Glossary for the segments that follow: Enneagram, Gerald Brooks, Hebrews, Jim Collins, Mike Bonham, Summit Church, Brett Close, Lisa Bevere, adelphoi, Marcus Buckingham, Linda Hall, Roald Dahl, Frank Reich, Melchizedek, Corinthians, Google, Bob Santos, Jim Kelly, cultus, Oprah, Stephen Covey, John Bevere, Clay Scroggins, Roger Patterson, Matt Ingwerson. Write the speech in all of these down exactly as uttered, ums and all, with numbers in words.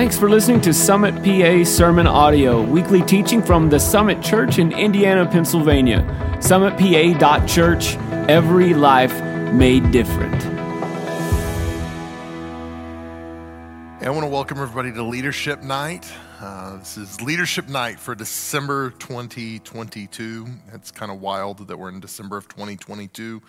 Thanks for listening to Summit P A Sermon Audio, weekly teaching from the Summit Church in Indiana, Pennsylvania. summit p a dot church, every life made different. Hey, I want to welcome everybody to Leadership Night. Uh, this is Leadership Night for December twenty twenty-two. It's kind of wild that we're in December of twenty twenty-two,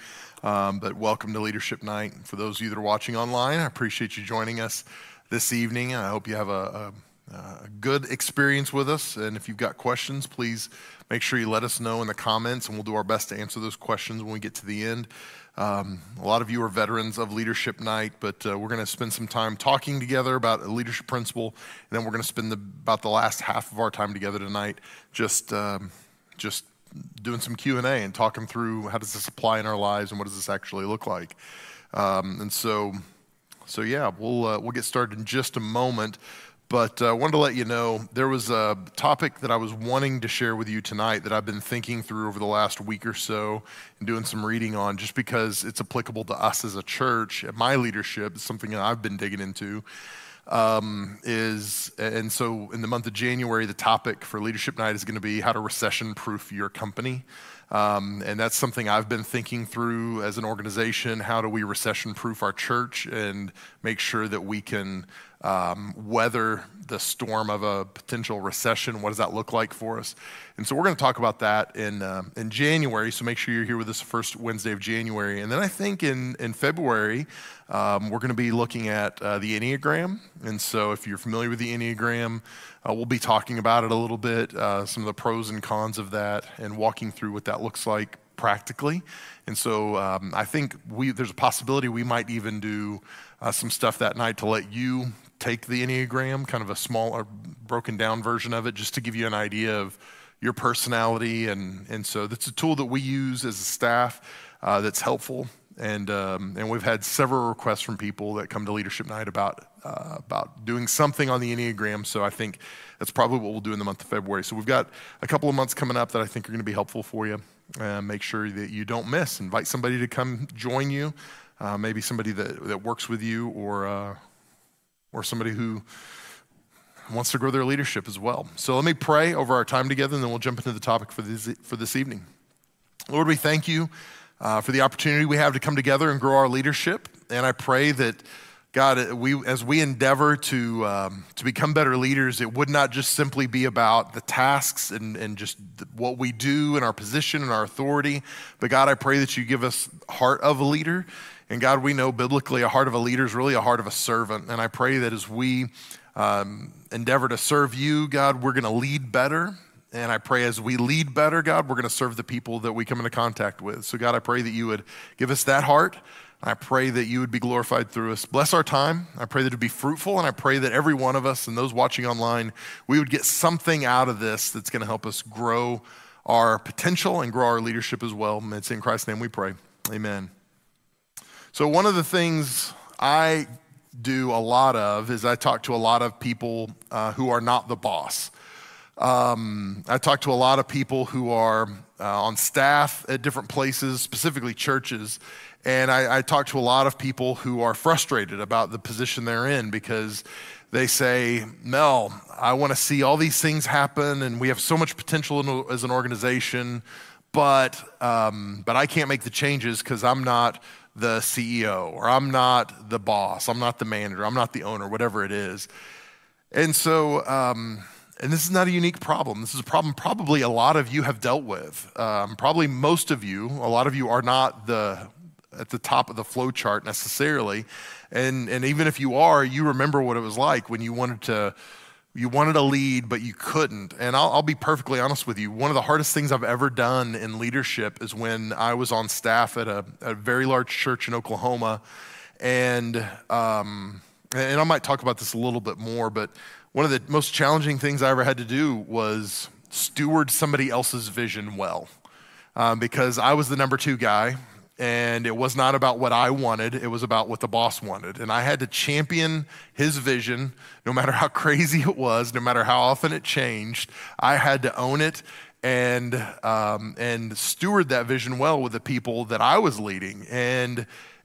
um, but welcome to Leadership Night. For those of you that are watching online, I appreciate you joining us this evening. I hope you have a, a, a good experience with us. And if you've got questions, please make sure you let us know in the comments, and we'll do our best to answer those questions when we get to the end. Um, a lot of you are veterans of Leadership Night, but uh, we're going to spend some time talking together about a leadership principle, and then we're going to spend the, about the last half of our time together tonight just um, just doing some Q and A and talking through how does this apply in our lives and what does this actually look like. Um, and so, so yeah, we'll uh, we'll get started in just a moment. But I uh, wanted to let you know, there was a topic that I was wanting to share with you tonight that I've been thinking through over the last week or so and doing some reading on, just because it's applicable to us as a church and my leadership. It's something that I've been digging into. Um, is and so in the month of January, the topic for Leadership Night is going to be how to recession-proof your company. Um, and that's something I've been thinking through as an organization. How do we recession-proof our church and make sure that we can um, weather the storm of a potential recession? What does that look like for us? And so we're going to talk about that in um, in January. So make sure you're here with us first Wednesday of January. And then I think in in February um, we're going to be looking at uh, the Enneagram. And so if you're familiar with the Enneagram, Uh, we'll be talking about it a little bit, uh, some of the pros and cons of that, and walking through what that looks like practically. And so um, I think we there's a possibility we might even do uh, some stuff that night to let you take the Enneagram, kind of a smaller, broken down version of it, just to give you an idea of your personality. And, and so that's a tool that we use as a staff uh, that's helpful. And um, and we've had several requests from people that come to Leadership Night about uh, about doing something on the Enneagram. So I think that's probably what we'll do in the month of February. So we've got a couple of months coming up that I think are going to be helpful for you. Uh, make sure that you don't miss. Invite somebody to come join you, uh, maybe somebody that, that works with you, or uh, or somebody who wants to grow their leadership as well. So let me pray over our time together, and then we'll jump into the topic for this, for this evening. Lord, we thank you Uh, for the opportunity we have to come together and grow our leadership. And I pray that, God, we as we endeavor to um, to become better leaders, it would not just simply be about the tasks and, and just what we do and our position and our authority. But God, I pray that you give us heart of a leader. And God, we know biblically a heart of a leader is really a heart of a servant. And I pray that as we um, endeavor to serve you, God, we're gonna lead better. And I pray as we lead better, God, we're going to serve the people that we come into contact with. So God, I pray that you would give us that heart. I pray that you would be glorified through us. Bless our time. I pray that it would be fruitful. And I pray that every one of us and those watching online, we would get something out of this that's going to help us grow our potential and grow our leadership as well. And it's in Christ's name we pray. Amen. So one of the things I do a lot of is I talk to a lot of people uh, who are not the boss. Um, I talk to a lot of people who are uh, on staff at different places, specifically churches, and I, I talk to a lot of people who are frustrated about the position they're in because they say, Mel, I want to see all these things happen, and we have so much potential in, as an organization, but um, but I can't make the changes because I'm not the C E O, or I'm not the boss, I'm not the manager, I'm not the owner, whatever it is. And so... Um, And this is not a unique problem. This is a problem probably a lot of you have dealt with. Um, probably most of you, a lot of you are not the at the top of the flow chart necessarily. And and even if you are, you remember what it was like when you wanted to you wanted to lead, but you couldn't. And I'll, I'll be perfectly honest with you. One of the hardest things I've ever done in leadership is when I was on staff at a, a very large church in Oklahoma. And um, and I might talk about this a little bit more, but one of the most challenging things I ever had to do was steward somebody else's vision well, um, because I was the number two guy, and it was not about what I wanted, it was about what the boss wanted. And I had to champion his vision, no matter how crazy it was, no matter how often it changed. I had to own it and um, and steward that vision well with the people that I was leading. And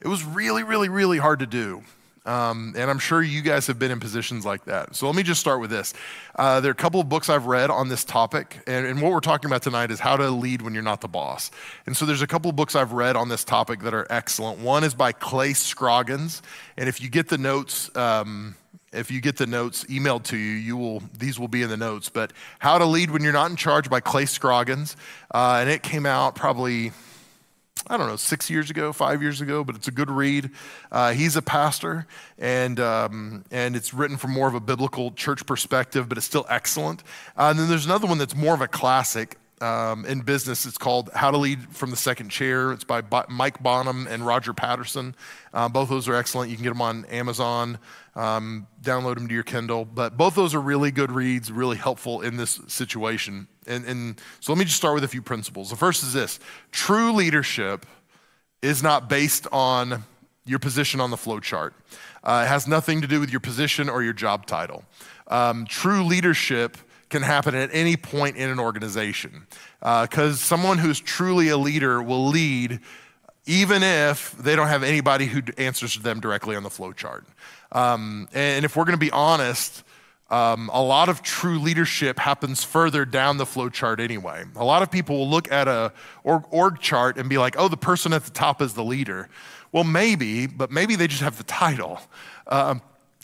it was really, really, really hard to do. Um, and I'm sure you guys have been in positions like that. So let me just start with this. Uh, there are a couple of books I've read on this topic, and, and what we're talking about tonight is how to lead when you're not the boss. And so there's a couple of books I've read on this topic that are excellent. One is by Clay Scroggins, and if you get the notes, um, if you get the notes emailed to you, you will these will be in the notes. But How to Lead When You're Not in Charge by Clay Scroggins, uh, and it came out probably, I don't know, six years ago, five years ago, but it's a good read. Uh, he's a pastor, and um, and it's written from more of a biblical church perspective, but it's still excellent. Uh, and then there's another one that's more of a classic um, in business. It's called How to Lead from the Second Chair. It's by B- Mike Bonham and Roger Patterson. Uh, both of those are excellent. You can get them on Amazon, um, download them to your Kindle. But both those are really good reads, really helpful in this situation. And, and so let me just start with a few principles. The first is this: true leadership is not based on your position on the flow chart. Uh, it has nothing to do with your position or your job title. Um, true leadership can happen at any point in an organization, because uh, someone who's truly a leader will lead even if they don't have anybody who answers to them directly on the flow chart. Um, and if we're gonna be honest, Um, a lot of true leadership happens further down the flow chart anyway. A lot of people will look at a org, org chart and be like, oh, the person at the top is the leader. Well, maybe, but maybe they just have the title. Um,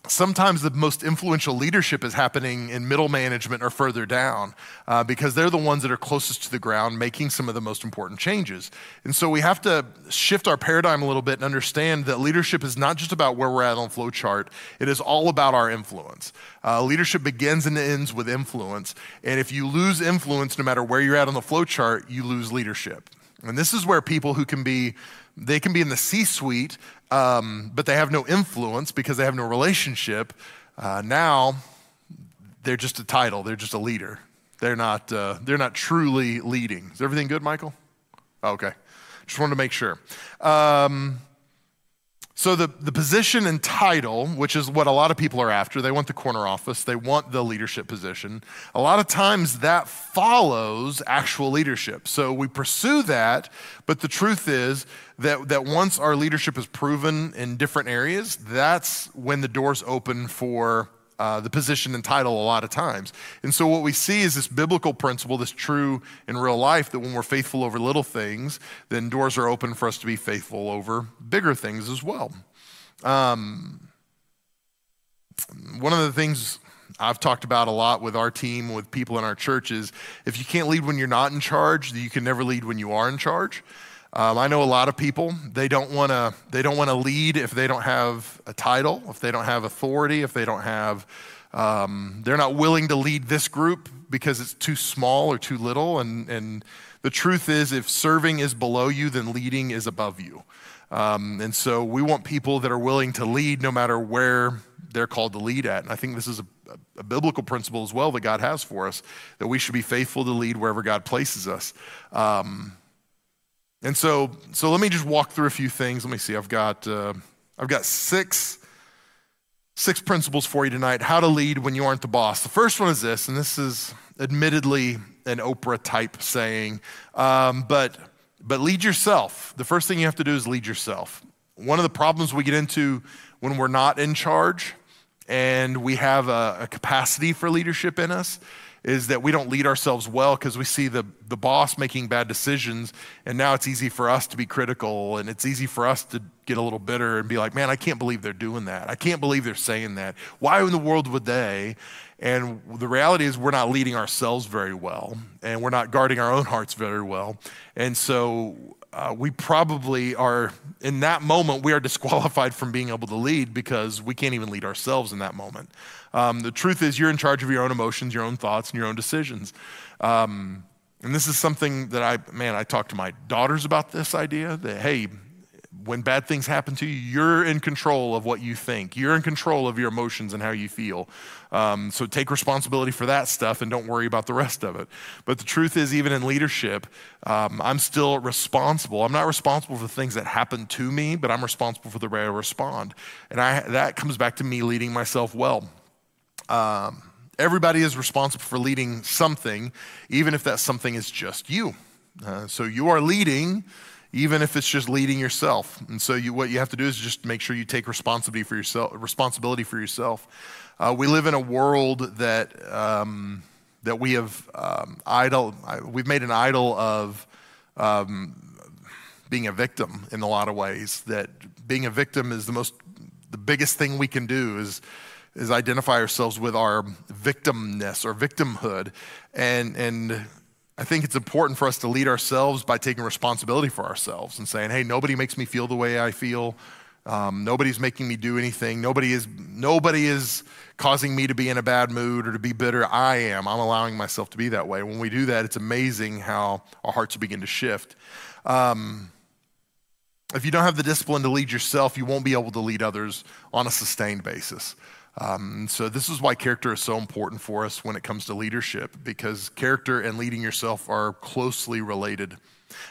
sometimes the most influential leadership is happening in middle management or further down, uh, because they're the ones that are closest to the ground making some of the most important changes. And so we have to shift our paradigm a little bit and understand that leadership is not just about where we're at on the flow chart. It is all about our influence. Uh, leadership begins and ends with influence. And if you lose influence, no matter where you're at on the flow chart, you lose leadership. And this is where people who can be, they can be in the C-suite, um, but they have no influence because they have no relationship. Uh, now they're just a title. They're just a leader. They're not, uh, they're not truly leading. Is everything good, Michael? Oh, okay. Just wanted to make sure. Um, So the, the position and title, which is what a lot of people are after, they want the corner office, they want the leadership position. A lot of times that follows actual leadership. So we pursue that, but the truth is that, that once our leadership is proven in different areas, that's when the doors open for Uh, the position and title a lot of times. And so what we see is this biblical principle that's true in real life, that when we're faithful over little things, then doors are open for us to be faithful over bigger things as well. Um, one of the things I've talked about a lot with our team, with people in our church, is if you can't lead when you're not in charge, you can never lead when you are in charge. Um, I know a lot of people, they don't wanna they don't wanna lead if they don't have a title, if they don't have authority, if they don't have, um, they're not willing to lead this group because it's too small or too little. And, and the truth is, if serving is below you, then leading is above you. Um, and so we want people that are willing to lead no matter where they're called to lead at. And I think this is a, a biblical principle as well that God has for us, that we should be faithful to lead wherever God places us. Um, And so, so let me just walk through a few things. Let me see. I've got, uh, I've got six, six principles for you tonight. How to lead when you aren't the boss. The first one is this, and this is admittedly an Oprah type saying, um, but, but lead yourself. The first thing you have to do is lead yourself. One of the problems we get into when we're not in charge and we have a, a capacity for leadership in us is that we don't lead ourselves well, because we see the, the boss making bad decisions, and now it's easy for us to be critical, and it's easy for us to get a little bitter and be like, man, I can't believe they're doing that. I can't believe they're saying that. Why in the world would they? And the reality is, we're not leading ourselves very well, and we're not guarding our own hearts very well. And so uh, we probably are, in that moment, we are disqualified from being able to lead because we can't even lead ourselves in that moment. Um, the truth is, you're in charge of your own emotions, your own thoughts, and your own decisions. Um, and this is something that I, man, I talk to my daughters about this idea that, hey, when bad things happen to you, you're in control of what you think. You're in control of your emotions and how you feel. Um, so take responsibility for that stuff and don't worry about the rest of it. But the truth is, even in leadership, um, I'm still responsible. I'm not responsible for the things that happen to me, but I'm responsible for the way I respond. And I, that comes back to me leading myself well. Um, everybody is responsible for leading something, even if that something is just you. Uh, so you are leading even if it's just leading yourself. And so you, what you have to do is just make sure you take responsibility for yourself. Responsibility for yourself. Uh, we live in a world that um, that we have um, idol. We've made an idol of um, being a victim in a lot of ways. That being a victim is the most, the biggest thing we can do is is identify ourselves with our victimness or victimhood, and and. I think it's important for us to lead ourselves by taking responsibility for ourselves and saying, hey, nobody makes me feel the way I feel. Um, nobody's making me do anything. Nobody is nobody is causing me to be in a bad mood or to be bitter. I am. I'm allowing myself to be that way. When we do that, it's amazing how our hearts begin to shift. Um, if you don't have the discipline to lead yourself, you won't be able to lead others on a sustained basis. Um, so this is why character is so important for us when it comes to leadership, because character and leading yourself are closely related.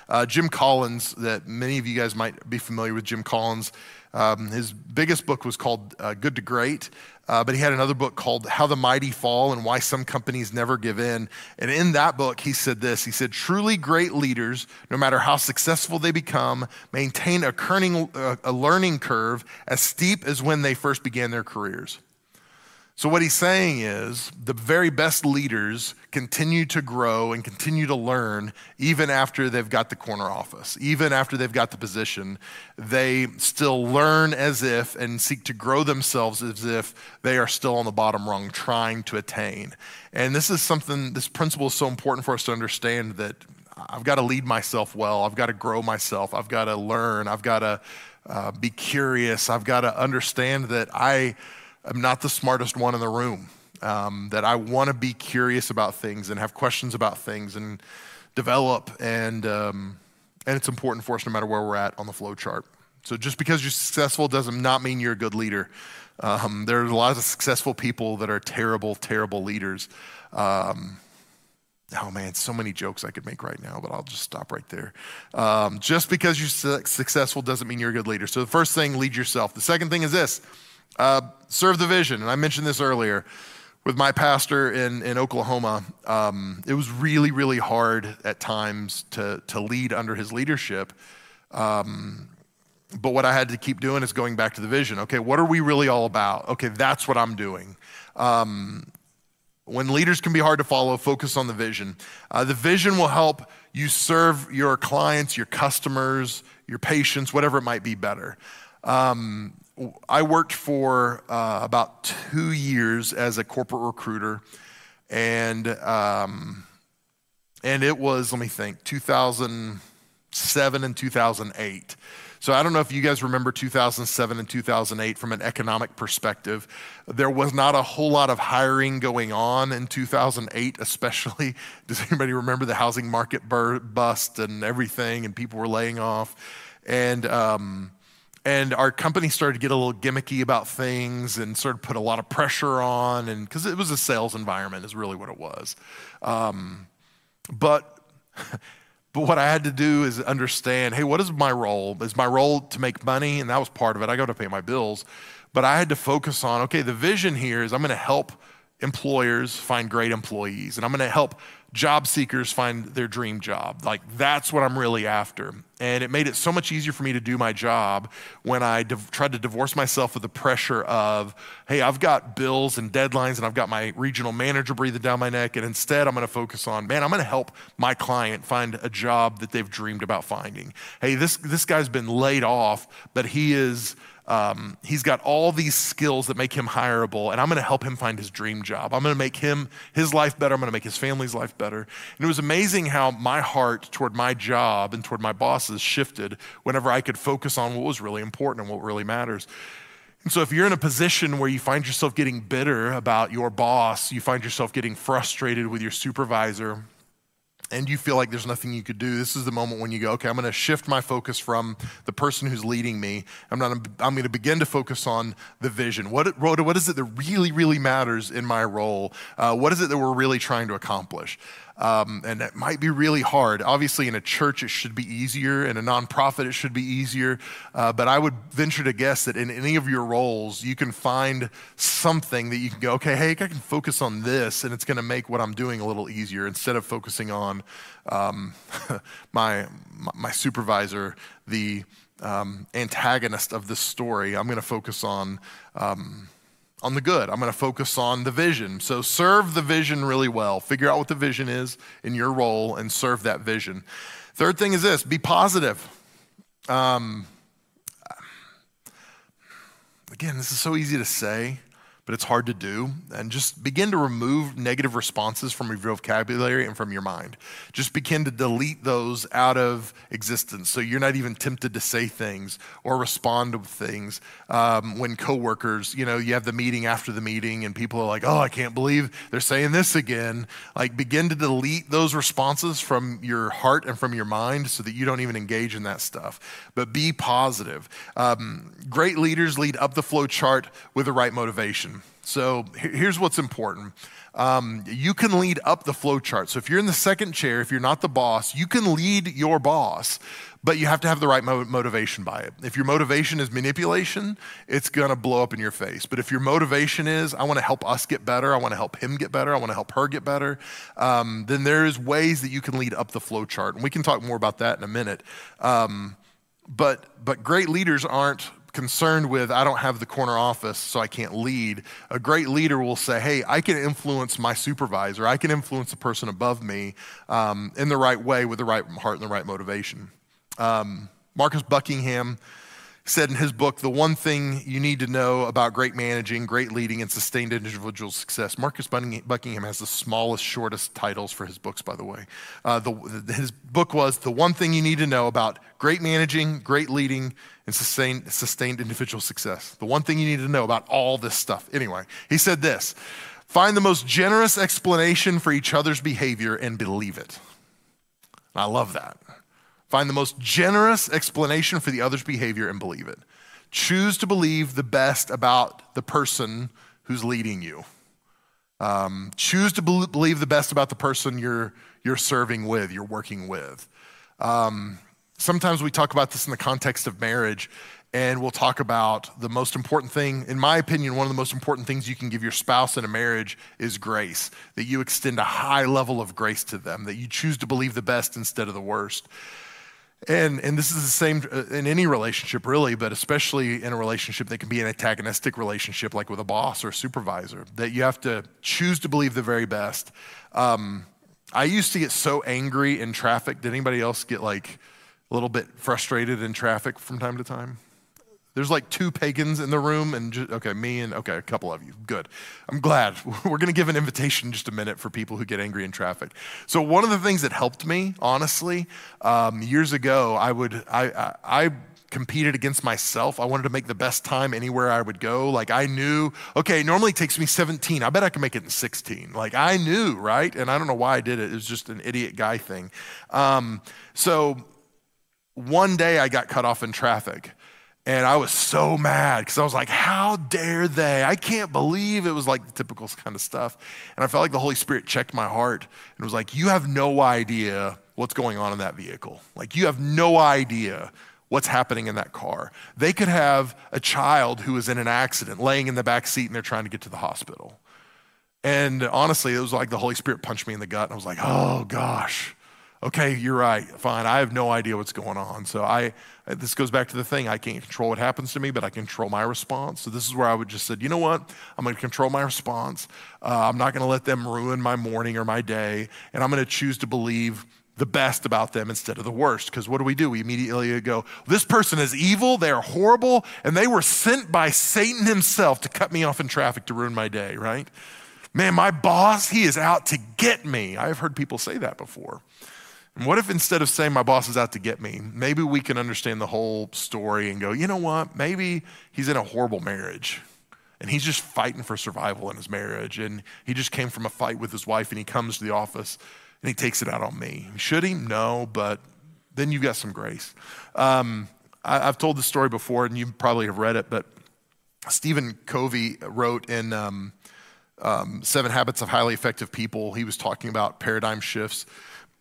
Uh, Jim Collins, that many of you guys might be familiar with Jim Collins, um, his biggest book was called uh, Good to Great, uh, but he had another book called How the Mighty Fall and Why Some Companies Never Give In. And in that book, he said this, he said, truly great leaders, no matter how successful they become, maintain a, kerning, uh, a learning curve as steep as when they first began their careers. So what he's saying is the very best leaders continue to grow and continue to learn even after they've got the corner office, even after they've got the position. They still learn as if and seek to grow themselves as if they are still on the bottom rung trying to attain. And this is something, this principle is so important for us to understand, that I've got to lead myself well. I've got to grow myself. I've got to learn. I've got to uh, be curious. I've got to understand that I... I'm not the smartest one in the room, um, that I want to be curious about things and have questions about things and develop. And um, and it's important for us no matter where we're at on the flow chart. So just because you're successful doesn't not mean you're a good leader. Um, there are a lot of successful people that are terrible, terrible leaders. Um, oh man, so many jokes I could make right now, but I'll just stop right there. Um, just because you're su- successful doesn't mean you're a good leader. So the first thing, lead yourself. The second thing is this. Uh, serve the vision. And I mentioned this earlier with my pastor in, in Oklahoma. Um, it was really, really hard at times to, to lead under his leadership. Um, but what I had to keep doing is going back to the vision. Okay, what are we really all about? Okay, that's what I'm doing. Um, when leaders can be hard to follow, focus on the vision. Uh, the vision will help you serve your clients, your customers, your patients, whatever it might be better. Um, I worked for uh, about two years as a corporate recruiter, and um, and it was, let me think, two thousand seven and two thousand eight. So I don't know if you guys remember two thousand seven and two thousand eight from an economic perspective. There was not a whole lot of hiring going on in two thousand eight, especially. Does anybody remember the housing market bur- bust and everything, and people were laying off? And... Um, And our company started to get a little gimmicky about things and sort of put a lot of pressure on, and because it was a sales environment is really what it was. Um, but but what I had to do is understand, hey, what is my role? Is my role to make money? And that was part of it. I got to pay my bills. But I had to focus on, okay, the vision here is I'm going to help employers find great employees, and I'm going to help job seekers find their dream job. Like, that's what I'm really after. And it made it so much easier for me to do my job when I div- tried to divorce myself of the pressure of, hey, I've got bills and deadlines and I've got my regional manager breathing down my neck. And instead I'm going to focus on, man, I'm going to help my client find a job that they've dreamed about finding. Hey, this, this guy's been laid off, but he is, um, he's got all these skills that make him hireable, and I'm going to help him find his dream job. I'm going to make him, his life better. I'm going to make his family's life better. And it was amazing how my heart toward my job and toward my bosses shifted whenever I could focus on what was really important and what really matters. And so if you're in a position where you find yourself getting bitter about your boss, you find yourself getting frustrated with your supervisor, and you feel like there's nothing you could do, this is the moment when you go, okay, I'm gonna shift my focus from the person who's leading me. I'm not. I'm gonna begin to focus on the vision. What, what is it that really, really matters in my role? Uh, what is it that we're really trying to accomplish? Um, and that might be really hard. Obviously, in a church, it should be easier. In a nonprofit, it should be easier. Uh, but I would venture to guess that in any of your roles, you can find something that you can go, okay, hey, I can focus on this, and it's going to make what I'm doing a little easier instead of focusing on um, my my supervisor, the um, antagonist of this story. I'm going to focus on Um, on the good. I'm going to focus on the vision. So serve the vision really well. Figure out what the vision is in your role and serve that vision. Third thing is this, be positive. Um, again, this is so easy to say, but it's hard to do. And just begin to remove negative responses from your vocabulary and from your mind. Just begin to delete those out of existence, so you're not even tempted to say things or respond to things. Um, when coworkers, you know, you have the meeting after the meeting and people are like, oh, I can't believe they're saying this again. Like, begin to delete those responses from your heart and from your mind so that you don't even engage in that stuff. But be positive. Um, great leaders lead up the flow chart with the right motivation. So here's what's important. Um, you can lead up the flow chart. So if you're in the second chair, if you're not the boss, you can lead your boss, but you have to have the right mo- motivation by it. If your motivation is manipulation, it's gonna blow up in your face. But if your motivation is, I wanna help us get better, I wanna help him get better, I wanna help her get better, um, then there's ways that you can lead up the flow chart. And we can talk more about that in a minute. Um, but but great leaders aren't concerned with, I don't have the corner office, so I can't lead. A great leader will say, hey, I can influence my supervisor. I can influence the person above me um, in the right way with the right heart and the right motivation. Um, Marcus Buckingham said in his book, the one thing you need to know about great managing, great leading, and sustained individual success. Marcus Buckingham has the smallest, shortest titles for his books, by the way. Uh, the, his book was, the one thing you need to know about great managing, great leading, and sustained, sustained individual success. The one thing you need to know about all this stuff. Anyway, he said this, find the most generous explanation for each other's behavior and believe it. And I love that. Find the most generous explanation for the other's behavior and believe it. Choose to believe the best about the person who's leading you. Um, choose to be- believe the best about the person you're you're serving with, you're working with. Um, sometimes we talk about this in the context of marriage, and we'll talk about the most important thing, in my opinion, one of the most important things you can give your spouse in a marriage is grace, that you extend a high level of grace to them, that you choose to believe the best instead of the worst. And and this is the same in any relationship really, but especially in a relationship that can be an antagonistic relationship like with a boss or a supervisor, that you have to choose to believe the very best. Um, I used to get so angry in traffic. Did anybody else get like a little bit frustrated in traffic from time to time? There's like two pagans in the room and just, okay, me and, okay, a couple of you, good. I'm glad. We're gonna give an invitation in just a minute for people who get angry in traffic. So one of the things that helped me, honestly, um, years ago, I would, I, I, I competed against myself. I wanted to make the best time anywhere I would go. Like I knew, okay, normally it takes me seventeen. I bet I can make it in sixteen. Like I knew, right? And I don't know why I did it. It was just an idiot guy thing. Um, so one day I got cut off in traffic. And I was so mad because I was like, how dare they? I can't believe it was like the typical kind of stuff. And I felt like the Holy Spirit checked my heart and was like, you have no idea what's going on in that vehicle. Like you have no idea what's happening in that car. They could have a child who is in an accident laying in the back seat and they're trying to get to the hospital. And honestly, it was like the Holy Spirit punched me in the gut and I was like, oh gosh. Okay, you're right, fine. I have no idea what's going on. So I, this goes back to the thing, I can't control what happens to me, but I control my response. So this is where I would just said, you know what? I'm gonna control my response. Uh, I'm not gonna let them ruin my morning or my day. And I'm gonna choose to believe the best about them instead of the worst. Because what do we do? We immediately go, this person is evil, they are horrible, and they were sent by Satan himself to cut me off in traffic to ruin my day, right? Man, my boss, he is out to get me. I've heard people say that before. And what if instead of saying my boss is out to get me, maybe we can understand the whole story and go, you know what, maybe he's in a horrible marriage and he's just fighting for survival in his marriage and he just came from a fight with his wife and he comes to the office and he takes it out on me. Should he? No, but then you've got some grace. Um, I, I've told this story before and you probably have read it, but Stephen Covey wrote in um, um, Seven Habits of Highly Effective People, he was talking about paradigm shifts.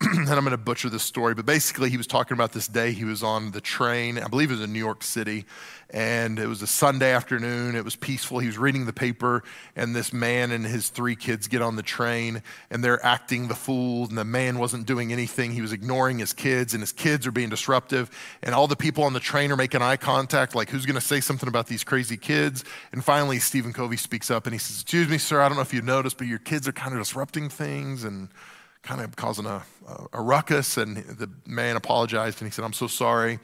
And I'm gonna butcher this story, but basically he was talking about this day he was on the train, I believe it was in New York City, and it was a Sunday afternoon, it was peaceful, he was reading the paper, and this man and his three kids get on the train, and they're acting the fool, and the man wasn't doing anything, he was ignoring his kids, and his kids are being disruptive, and all the people on the train are making eye contact, like who's gonna say something about these crazy kids? And finally, Stephen Covey speaks up, and he says, excuse me, sir, I don't know if you've noticed, but your kids are kind of disrupting things, and kind of causing a, a, a ruckus. And the man apologized and he said, I'm so sorry.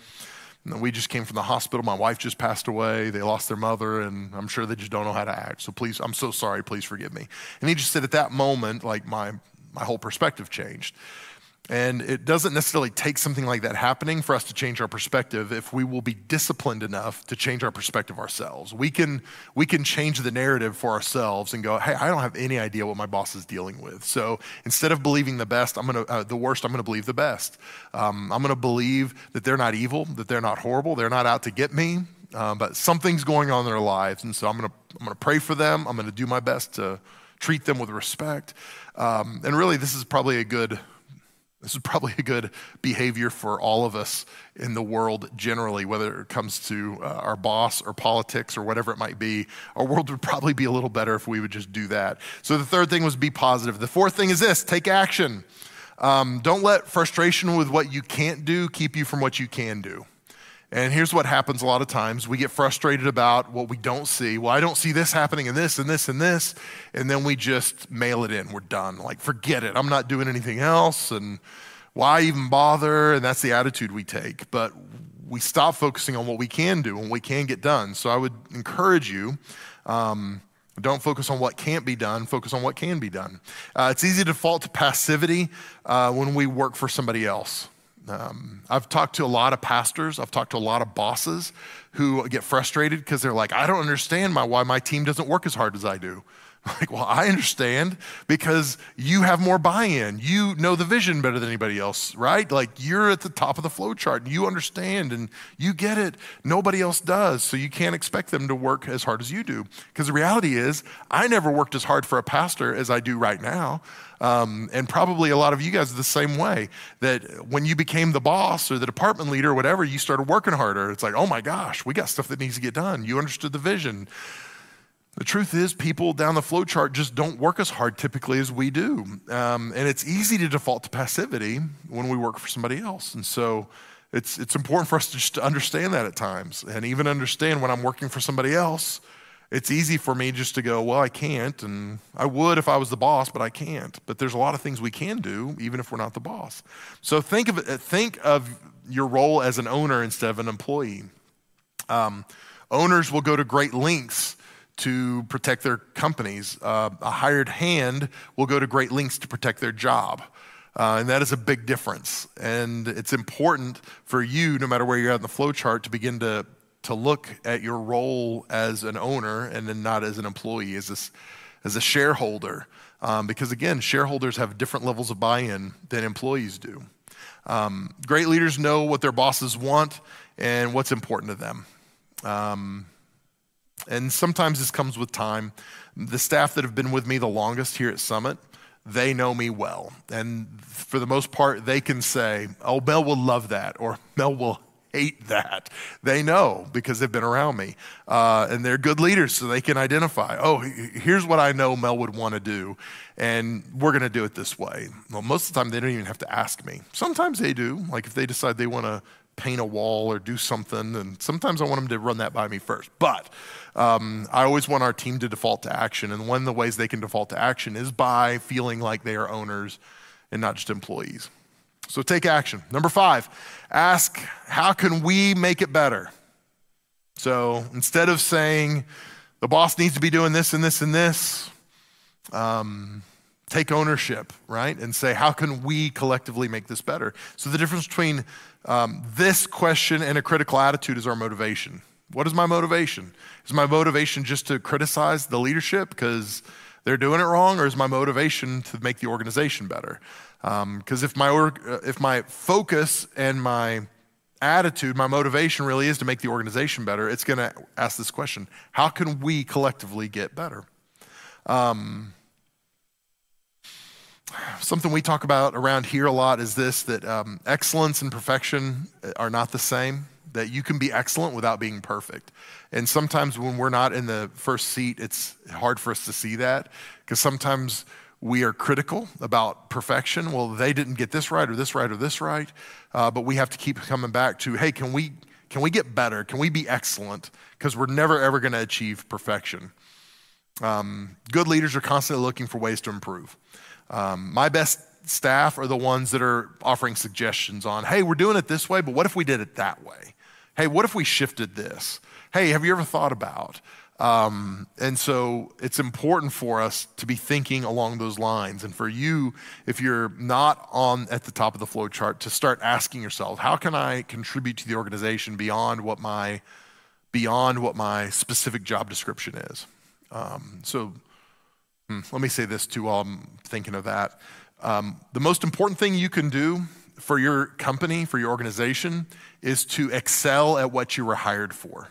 And we just came from the hospital. My wife just passed away. They lost their mother and I'm sure they just don't know how to act. So please, I'm so sorry, please forgive me. And he just said at that moment, like my, my whole perspective changed. And it doesn't necessarily take something like that happening for us to change our perspective if we will be disciplined enough to change our perspective ourselves. We can we can change the narrative for ourselves and go, hey, I don't have any idea what my boss is dealing with. So instead of believing the best, I'm gonna uh, the worst, I'm gonna believe the best. Um, I'm gonna believe that they're not evil, that they're not horrible, they're not out to get me, uh, but something's going on in their lives. And so I'm gonna I'm gonna pray for them. I'm gonna do my best to treat them with respect. Um, and really, this is probably a good. This is probably a good behavior for all of us in the world generally, whether it comes to uh, our boss or politics or whatever it might be. Our world would probably be a little better if we would just do that. So the third thing was be positive. The fourth thing is this, take action. Um, don't let frustration with what you can't do keep you from what you can do. And here's what happens a lot of times. We get frustrated about what we don't see. Well, I don't see this happening and this and this and this. And then we just mail it in. We're done. Like, forget it. I'm not doing anything else. And why even bother? And that's the attitude we take. But we stop focusing on what we can do and what we can get done. So I would encourage you, um, don't focus on what can't be done, focus on what can be done. Uh, it's easy to default to passivity uh, when we work for somebody else. Um, I've talked to a lot of pastors, I've talked to a lot of bosses who get frustrated because they're like, I don't understand my, why my team doesn't work as hard as I do. Like, well, I understand because you have more buy-in. You know the vision better than anybody else, right? Like you're at the top of the flow chart and you understand and you get it. Nobody else does. So you can't expect them to work as hard as you do. Because the reality is I never worked as hard for a pastor as I do right now. Um, and probably a lot of you guys are the same way, that when you became the boss or the department leader or whatever, you started working harder. It's like, oh my gosh, we got stuff that needs to get done. You understood the vision. The truth is people down the flow chart just don't work as hard typically as we do. Um, and it's easy to default to passivity when we work for somebody else. And so it's it's important for us to just understand that at times, and even understand when I'm working for somebody else, it's easy for me just to go, well, I can't, and I would if I was the boss, but I can't. But there's a lot of things we can do even if we're not the boss. So think of, think of your role as an owner instead of an employee. Um, owners will go to great lengths to protect their companies. Uh, a hired hand will go to great lengths to protect their job. Uh, and that is a big difference. And it's important for you, no matter where you're at in the flow chart, to begin to, to look at your role as an owner and then not as an employee, as this, as a shareholder. Um, because again, shareholders have different levels of buy-in than employees do. Um, great leaders know what their bosses want and what's important to them. Um, And sometimes this comes with time. The staff that have been with me the longest here at Summit, they know me well. And for the most part, they can say, oh, Mel will love that, or Mel will hate that. They know because they've been around me. Uh, and they're good leaders, so they can identify, oh, here's what I know Mel would want to do, and we're gonna do it this way. Well, most of the time, they don't even have to ask me. Sometimes they do, like if they decide they want to paint a wall or do something, and sometimes I want them to run that by me first. But um, I always want our team to default to action, and one of the ways they can default to action is by feeling like they are owners and not just employees. So take action. Number five, ask, how can we make it better? So instead of saying, the boss needs to be doing this and this and this, um, take ownership, right? And say, how can we collectively make this better? So the difference between um, this question and a critical attitude is our motivation. What is my motivation? Is my motivation just to criticize the leadership because they're doing it wrong, or is my motivation to make the organization better? Because um, if my org, if my focus and my attitude, my motivation really is to make the organization better, it's gonna ask this question, how can we collectively get better? Um, something we talk about around here a lot is this, that um, excellence and perfection are not the same, that you can be excellent without being perfect. And sometimes when we're not in the first seat, it's hard for us to see that, because sometimes we are critical about perfection. Well, they didn't get this right or this right or this right, uh, but we have to keep coming back to, hey, can we can we get better? Can we be excellent? Because we're never, ever gonna achieve perfection. Um, good leaders are constantly looking for ways to improve. Um, my best staff are the ones that are offering suggestions on, hey, we're doing it this way, but what if we did it that way? Hey, what if we shifted this? Hey, have you ever thought about? Um, and so it's important for us to be thinking along those lines. And for you, if you're not on at the top of the flow chart, to start asking yourself, how can I contribute to the organization beyond what my beyond what my specific job description is? Um, so hmm, let me say this too while I'm thinking of that. Um, the most important thing you can do for your company, for your organization, is to excel at what you were hired for.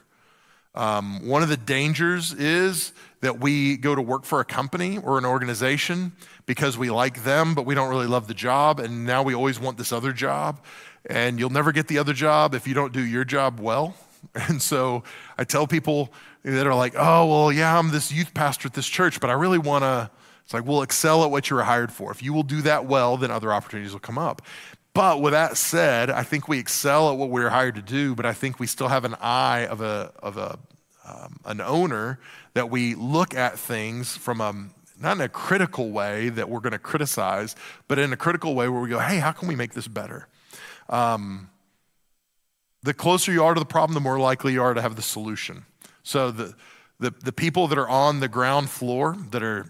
Um, one of the dangers is that we go to work for a company or an organization because we like them, but we don't really love the job, and now we always want this other job, and you'll never get the other job if you don't do your job well. And so I tell people that are like, oh, well, yeah, I'm this youth pastor at this church, but I really want to, it's like, well, excel at what you were hired for. If you will do that well, then other opportunities will come up. But with that said, I think we excel at what we're hired to do, but I think we still have an eye of a of a um, an owner, that we look at things from a, not in a critical way that we're gonna criticize, but in a critical way where we go, hey, how can we make this better? Um, the closer you are to the problem, the more likely you are to have the solution. So the the the people that are on the ground floor, that are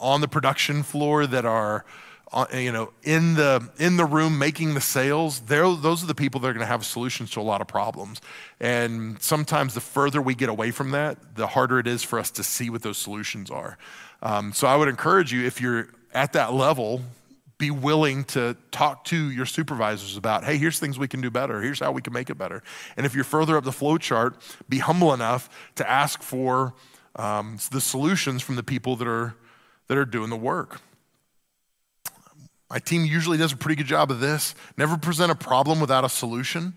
on the production floor, that are Uh, you know, in the in the room making the sales, those are the people that are going to have solutions to a lot of problems. And sometimes the further we get away from that, the harder it is for us to see what those solutions are. Um, so I would encourage you, if you're at that level, be willing to talk to your supervisors about, hey, here's things we can do better. Here's how we can make it better. And if you're further up the flow chart, be humble enough to ask for um, the solutions from the people that are that are doing the work. My team usually does a pretty good job of this. Never present a problem without a solution.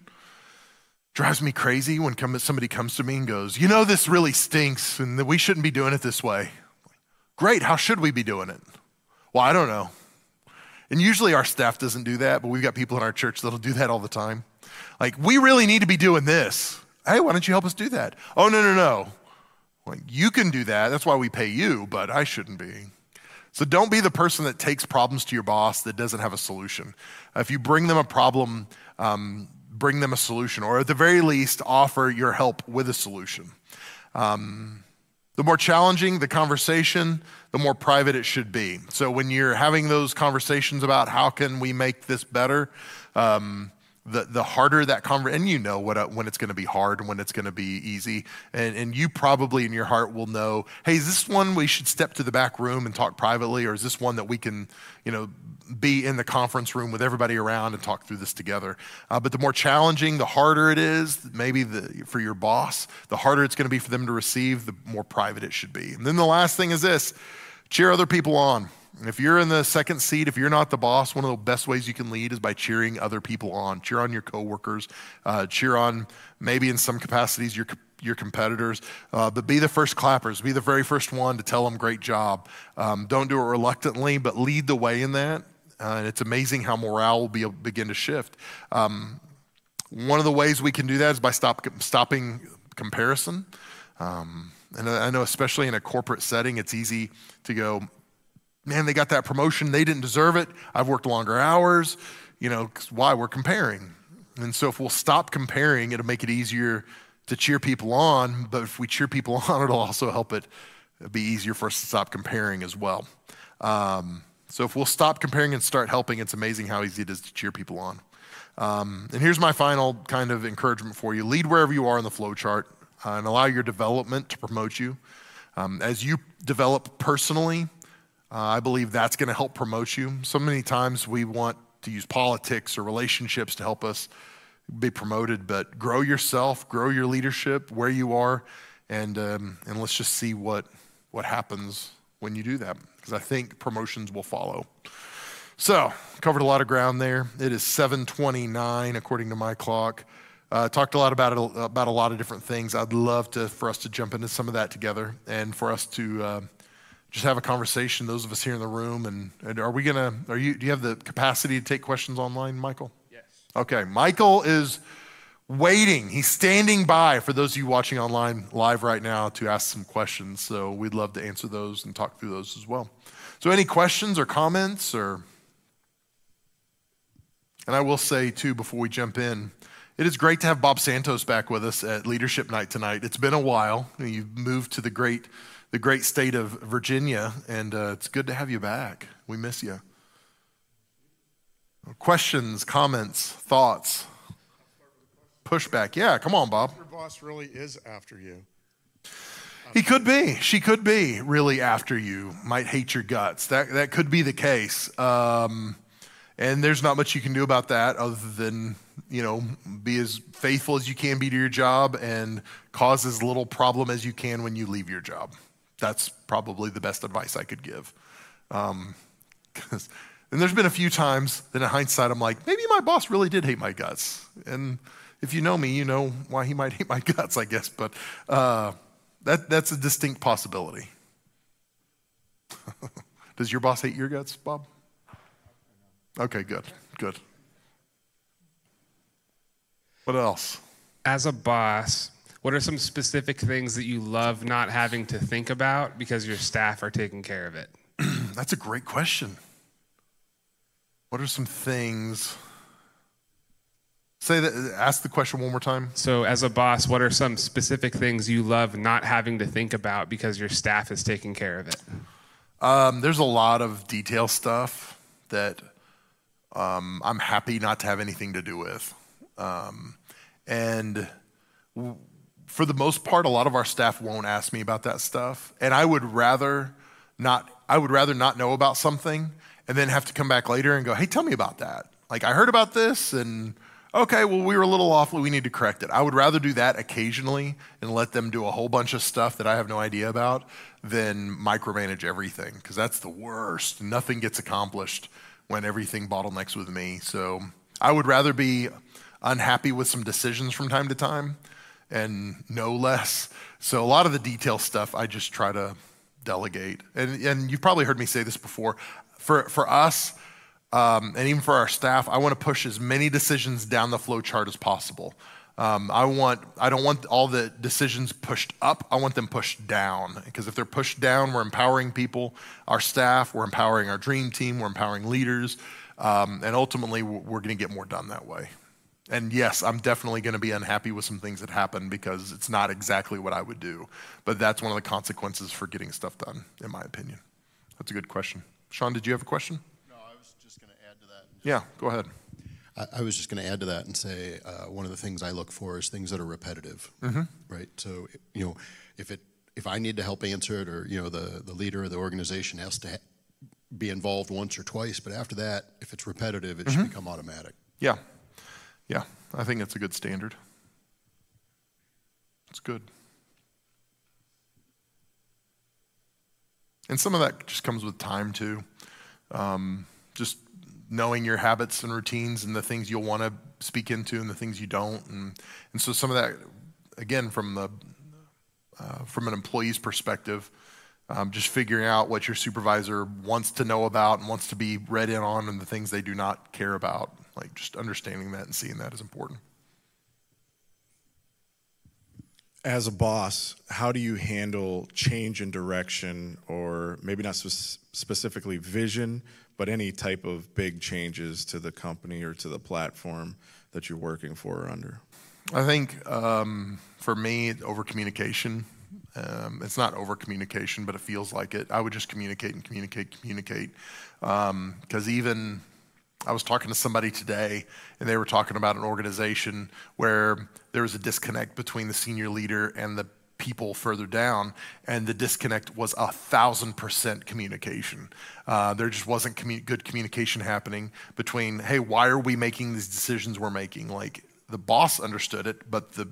Drives me crazy when come, somebody comes to me and goes, you know, this really stinks and we shouldn't be doing it this way. Great, how should we be doing it? Well, I don't know. And usually our staff doesn't do that, but we've got people in our church that'll do that all the time. Like, we really need to be doing this. Hey, why don't you help us do that? Oh, no, no, no. Like, you can do that. That's why we pay you, but I shouldn't be. So don't be the person that takes problems to your boss that doesn't have a solution. If you bring them a problem, um, bring them a solution, or at the very least, offer your help with a solution. Um, the more challenging the conversation, the more private it should be. So when you're having those conversations about how can we make this better, um, the the harder that conversation, and you know what, uh, when it's gonna be hard and when it's gonna be easy. And, and you probably in your heart will know, hey, is this one we should step to the back room and talk privately? Or is this one that we can, you know, be in the conference room with everybody around and talk through this together? Uh, but the more challenging, the harder it is, maybe the, for your boss, the harder it's gonna be for them to receive, the more private it should be. And then the last thing is this, cheer other people on. And if you're in the second seat, if you're not the boss, one of the best ways you can lead is by cheering other people on. Cheer on your coworkers, uh, cheer on maybe in some capacities your your competitors, uh, but be the first clappers. Be the very first one to tell them great job. Um, don't do it reluctantly, but lead the way in that. Uh, and it's amazing how morale will be, begin to shift. Um, one of the ways we can do that is by stop stopping comparison. Um, and I know especially in a corporate setting, it's easy to go, man, they got that promotion, they didn't deserve it. I've worked longer hours, you know, 'cause why? We're comparing. And so if we'll stop comparing, it'll make it easier to cheer people on, but if we cheer people on, it'll also help it be easier for us to stop comparing as well. Um, so if we'll stop comparing and start helping, it's amazing how easy it is to cheer people on. Um, and here's my final kind of encouragement for you. Lead wherever you are on the flow chart uh, and allow your development to promote you. Um, as you develop personally, Uh, I believe that's gonna help promote you. So many times we want to use politics or relationships to help us be promoted, but grow yourself, grow your leadership where you are, and um, and let's just see what what happens when you do that, because I think promotions will follow. So, covered a lot of ground there. It is seven twenty-nine according to my clock. Uh, talked a lot about it, about a lot of different things. I'd love to for us to jump into some of that together, and for us to uh, just have a conversation. Those of us here in the room, and, and are we gonna? Are you? Do you have the capacity to take questions online, Michael? Yes. Okay, Michael is waiting. He's standing by for those of you watching online live right now to ask some questions. So we'd love to answer those and talk through those as well. So any questions or comments or? And I will say, too, before we jump in, it is great to have Bob Santos back with us at Leadership Night tonight. It's been a while. You've moved to the great the great state of Virginia, and uh, it's good to have you back. We miss you. Questions, comments, thoughts, pushback. Yeah, come on, Bob. Your boss really is after you. He could be. She could be really after you. Might hate your guts. That, that could be the case. Um... And there's not much you can do about that other than, you know, be as faithful as you can be to your job and cause as little problem as you can when you leave your job. That's probably the best advice I could give. Um, and there's been a few times that in hindsight, I'm like, maybe my boss really did hate my guts. And if you know me, you know why he might hate my guts, I guess. But uh, that that's a distinct possibility. Does your boss hate your guts, Bob? Okay, good, good. What else? As a boss, what are some specific things that you love not having to think about because your staff are taking care of it? That's a great question. What are some things? Say that, ask the question one more time. So as a boss, what are some specific things you love not having to think about because your staff is taking care of it? Um, there's a lot of detail stuff that... Um, I'm happy not to have anything to do with. Um, and w- for the most part, a lot of our staff won't ask me about that stuff. And I would rather not, I would rather not know about something and then have to come back later and go, hey, tell me about that. Like, I heard about this and okay, well, we were a little off, we need to correct it. I would rather do that occasionally and let them do a whole bunch of stuff that I have no idea about than micromanage everything, because that's the worst. Nothing gets accomplished when everything bottlenecks with me. So I would rather be unhappy with some decisions from time to time and no less. So a lot of the detail stuff, I just try to delegate. And and you've probably heard me say this before. For, for us, um, and even for our staff, I want to push as many decisions down the flow chart as possible. Um, I want, I don't want all the decisions pushed up. I want them pushed down, because if they're pushed down, we're empowering people, our staff, we're empowering our dream team, we're empowering leaders, um, and ultimately we're going to get more done that way. And yes, I'm definitely going to be unhappy with some things that happen because it's not exactly what I would do, but that's one of the consequences for getting stuff done, in my opinion. That's a good question. Sean, did you have a question? No, I was just going to add to that. Yeah, go ahead. I was just going to add to that and say uh, one of the things I look for is things that are repetitive, mm-hmm. right? So, you know, if it if I need to help answer it, or, you know, the, the leader of the organization has to ha- be involved once or twice, but after that, if it's repetitive, it mm-hmm. should become automatic. Yeah. Yeah. I think that's a good standard. It's good. And some of that just comes with time, too. Um, just... knowing your habits and routines and the things you'll want to speak into and the things you don't. And, and so some of that, again, from the uh, from an employee's perspective, um, just figuring out what your supervisor wants to know about and wants to be read in on and the things they do not care about. Like, just understanding that and seeing that is important. As a boss, how do you handle change in direction, or maybe not spe- specifically vision, but any type of big changes to the company or to the platform that you're working for or under? I think um, for me, over-communication. Um, it's not over-communication, but it feels like it. I would just communicate and communicate, communicate. Um, 'cause even I was talking to somebody today, and they were talking about an organization where there was a disconnect between the senior leader and the people further down, and the disconnect was a thousand percent communication. Uh, there just wasn't commu- good communication happening between, hey, why are we making these decisions we're making? Like, the boss understood it, but the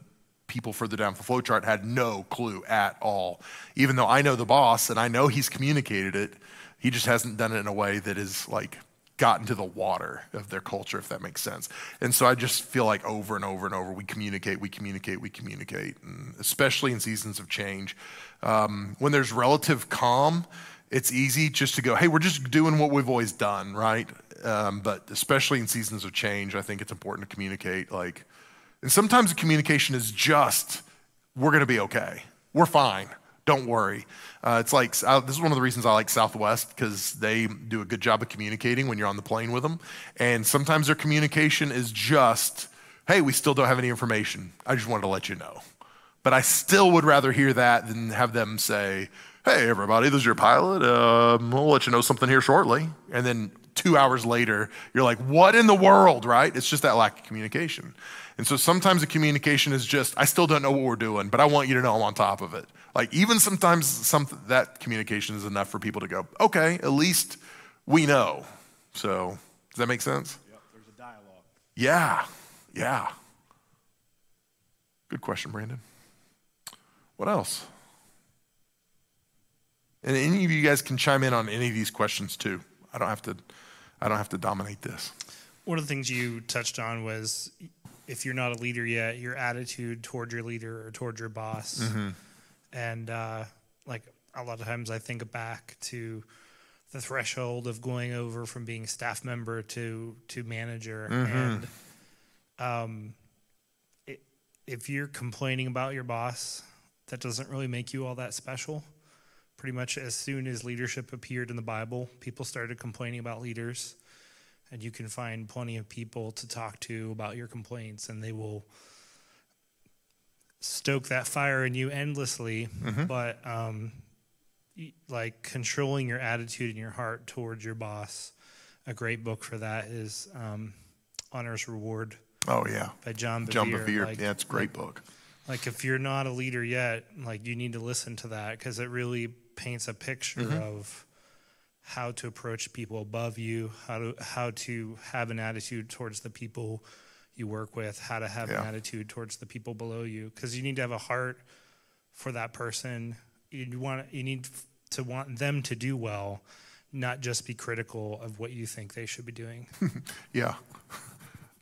people further down the flow chart had no clue at all. Even though I know the boss and I know he's communicated it, he just hasn't done it in a way that is like gotten to the water of their culture, if that makes sense. And so I just feel like over and over and over, we communicate, we communicate, we communicate, and especially in seasons of change. Um, when there's relative calm, it's easy just to go, hey, we're just doing what we've always done, right? Um, but especially in seasons of change, I think it's important to communicate. Like, and sometimes the communication is just, we're gonna be okay, we're fine. Don't worry. Uh, it's like, uh, this is one of the reasons I like Southwest, because they do a good job of communicating when you're on the plane with them. And sometimes their communication is just, hey, we still don't have any information. I just wanted to let you know. But I still would rather hear that than have them say, hey, everybody, this is your pilot. Um, we'll let you know something here shortly. And then two hours later, you're like, what in the world, right? It's just that lack of communication. And so sometimes the communication is just, I still don't know what we're doing, but I want you to know I'm on top of it. Like even sometimes some, that communication is enough for people to go, okay, at least we know. So does that make sense? Yep, there's a dialogue. Yeah, yeah. Good question, Brandon. What else? And any of you guys can chime in on any of these questions too. I don't have to, I don't have to dominate this. One of the things you touched on was if you're not a leader yet, your attitude toward your leader or toward your boss. Mm-hmm. And uh, like a lot of times I think back to the threshold of going over from being staff member to, to manager. Mm-hmm. And um, it, if you're complaining about your boss, that doesn't really make you all that special. Pretty much as soon as leadership appeared in the Bible, people started complaining about leaders. And you can find plenty of people to talk to about your complaints, and they will stoke that fire in you endlessly. Mm-hmm. But um, like controlling your attitude and your heart towards your boss. A great book for that is um, Honor's Reward. Oh yeah, by John Bevere. John Bevere. Like, yeah, it's a great book. Like if you're not a leader yet, like you need to listen to that because it really paints a picture mm-hmm. of how to approach people above you, how to how to have an attitude towards the people you work with, how to have yeah. an attitude towards the people below you, because you need to have a heart for that person. You want you need to want them to do well, not just be critical of what you think they should be doing. yeah,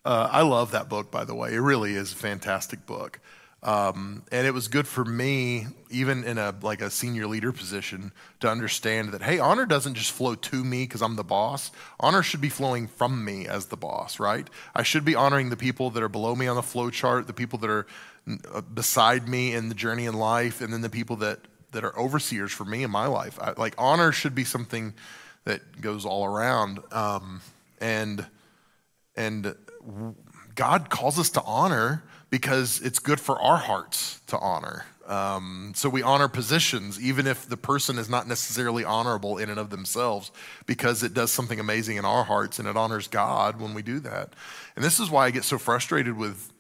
uh, I love that book, by the way. It really is a fantastic book, um, and it was good for me, even in a like a senior leader position, to understand that hey, honor doesn't just flow to me because I'm the boss. Honor should be flowing from me as the boss, right? I should be honoring the people that are below me on the flow chart, the people that are beside me in the journey in life, and then the people that that are overseers for me in my life. I, like honor should be something that goes all around, um, and and God calls us to honor because it's good for our hearts to honor. Um, so we honor positions, even if the person is not necessarily honorable in and of themselves, because it does something amazing in our hearts and it honors God when we do that. And this is why I get so frustrated with,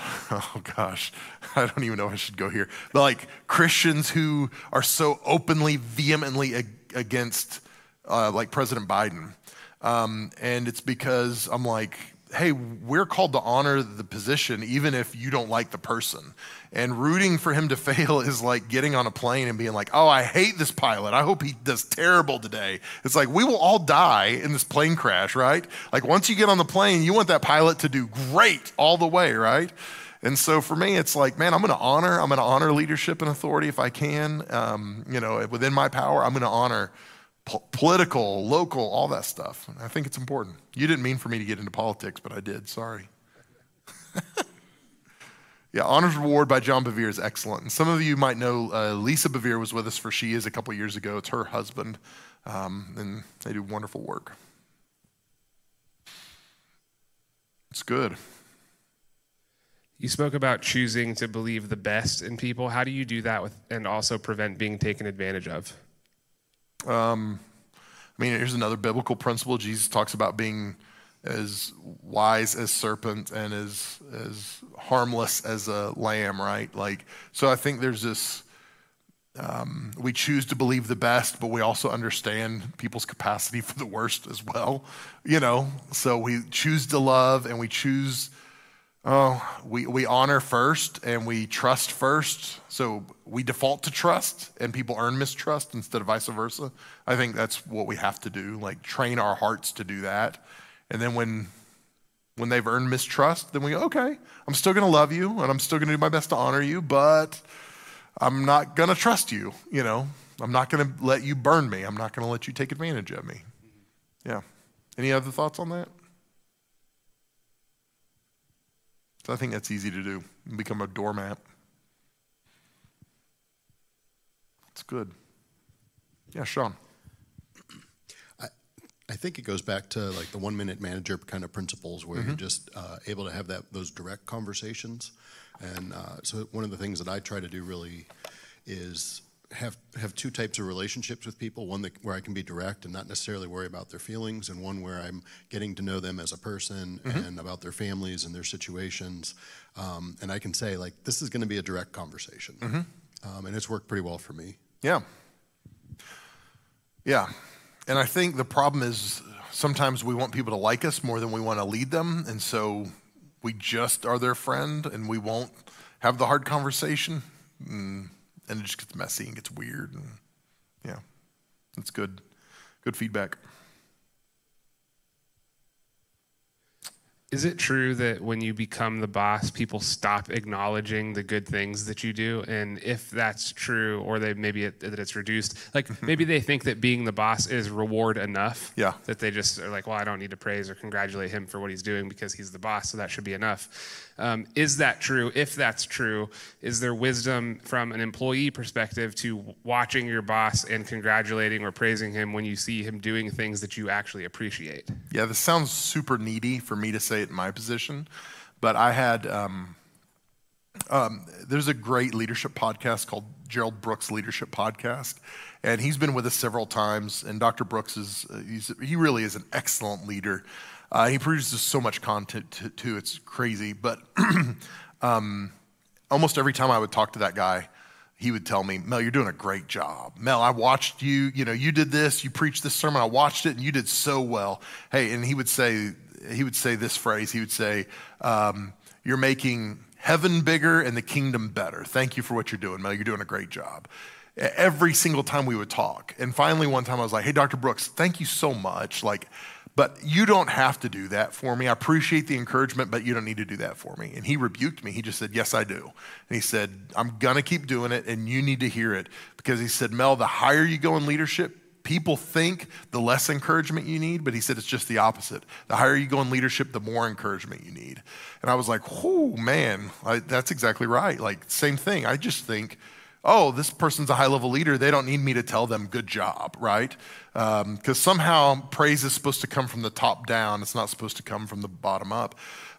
oh gosh, I don't even know I should go here. But like Christians who are so openly, vehemently ag- against uh, like President Biden. Um, and it's because I'm like, hey, we're called to honor the position even if you don't like the person. And rooting for him to fail is like getting on a plane and being like, oh, I hate this pilot. I hope he does terrible today. It's like, we will all die in this plane crash, right? Like once you get on the plane, you want that pilot to do great all the way, right? And so for me, it's like, man, I'm gonna honor, I'm gonna honor leadership and authority if I can, um, you know, within my power, I'm gonna honor political, local, all that stuff. I think it's important. You didn't mean for me to get into politics, but I did, sorry. yeah, Honor's Reward by John Bevere is excellent. And some of you might know uh, Lisa Bevere was with us for She Is a couple years ago. It's her husband, um, and they do wonderful work. It's good. You spoke about choosing to believe the best in people. How do you do that with, and also prevent being taken advantage of? Um, I mean, here's another biblical principle. Jesus talks about being as wise as serpent and as as harmless as a lamb, right? Like, so I think there's this, um, we choose to believe the best, but we also understand people's capacity for the worst as well, you know? So we choose to love and we choose Oh, we, we honor first and we trust first. So we default to trust and people earn mistrust instead of vice versa. I think that's what we have to do, like train our hearts to do that. And then when when they've earned mistrust, then we go, okay, I'm still gonna love you and I'm still gonna do my best to honor you, but I'm not gonna trust you, you know? I'm not gonna let you burn me. I'm not gonna let you take advantage of me. Yeah, any other thoughts on that? So I think that's easy to do, become a doormat. It's good. Yeah, Sean. I, I think it goes back to like the one-minute manager kind of principles where mm-hmm. you're just uh, able to have that those direct conversations. And uh, so one of the things that I try to do really is have have two types of relationships with people, one that, where I can be direct and not necessarily worry about their feelings, and one where I'm getting to know them as a person mm-hmm. and about their families and their situations. Um, and I can say, like, this is going to be a direct conversation. Mm-hmm. Um, and it's worked pretty well for me. Yeah. Yeah. And I think the problem is sometimes we want people to like us more than we want to lead them, and so we just are their friend and we won't have the hard conversation. Mm. And it just gets messy and gets weird. And yeah, that's good. Good feedback. Is it true that when you become the boss, people stop acknowledging the good things that you do? And if that's true, or they maybe it, that it's reduced, like maybe they think that being the boss is reward enough yeah. that they just are like, well, I don't need to praise or congratulate him for what he's doing because he's the boss, so that should be enough. Um, is that true? If that's true, is there wisdom from an employee perspective to watching your boss and congratulating or praising him when you see him doing things that you actually appreciate? Yeah, this sounds super needy for me to say in my position, but I had, um, um, there's a great leadership podcast called Gerald Brooks Leadership Podcast, and he's been with us several times, and Doctor Brooks is, uh, he's, he really is an excellent leader. Uh, he produces so much content t- too, it's crazy, but um, almost every time I would talk to that guy, he would tell me, Mel, you're doing a great job. Mel, I watched you, you know, you did this, you preached this sermon, I watched it, and you did so well. Hey, and he would say, he would say this phrase, he would say, um, you're making heaven bigger and the kingdom better. Thank you for what you're doing, Mel. You're doing a great job. Every single time we would talk. And finally, one time I was like, hey, Doctor Brooks, thank you so much. Like, but you don't have to do that for me. I appreciate the encouragement, but you don't need to do that for me. And he rebuked me. He just said, yes, I do. And he said, I'm gonna keep doing it and you need to hear it. Because he said, Mel, the higher you go in leadership, people think the less encouragement you need, but he said it's just the opposite. The higher you go in leadership, the more encouragement you need. And I was like, oh man, I, that's exactly right. Like same thing. I just think, oh, this person's a high-level leader. They don't need me to tell them good job, right? Because um, somehow praise is supposed to come from the top down. It's not supposed to come from the bottom up.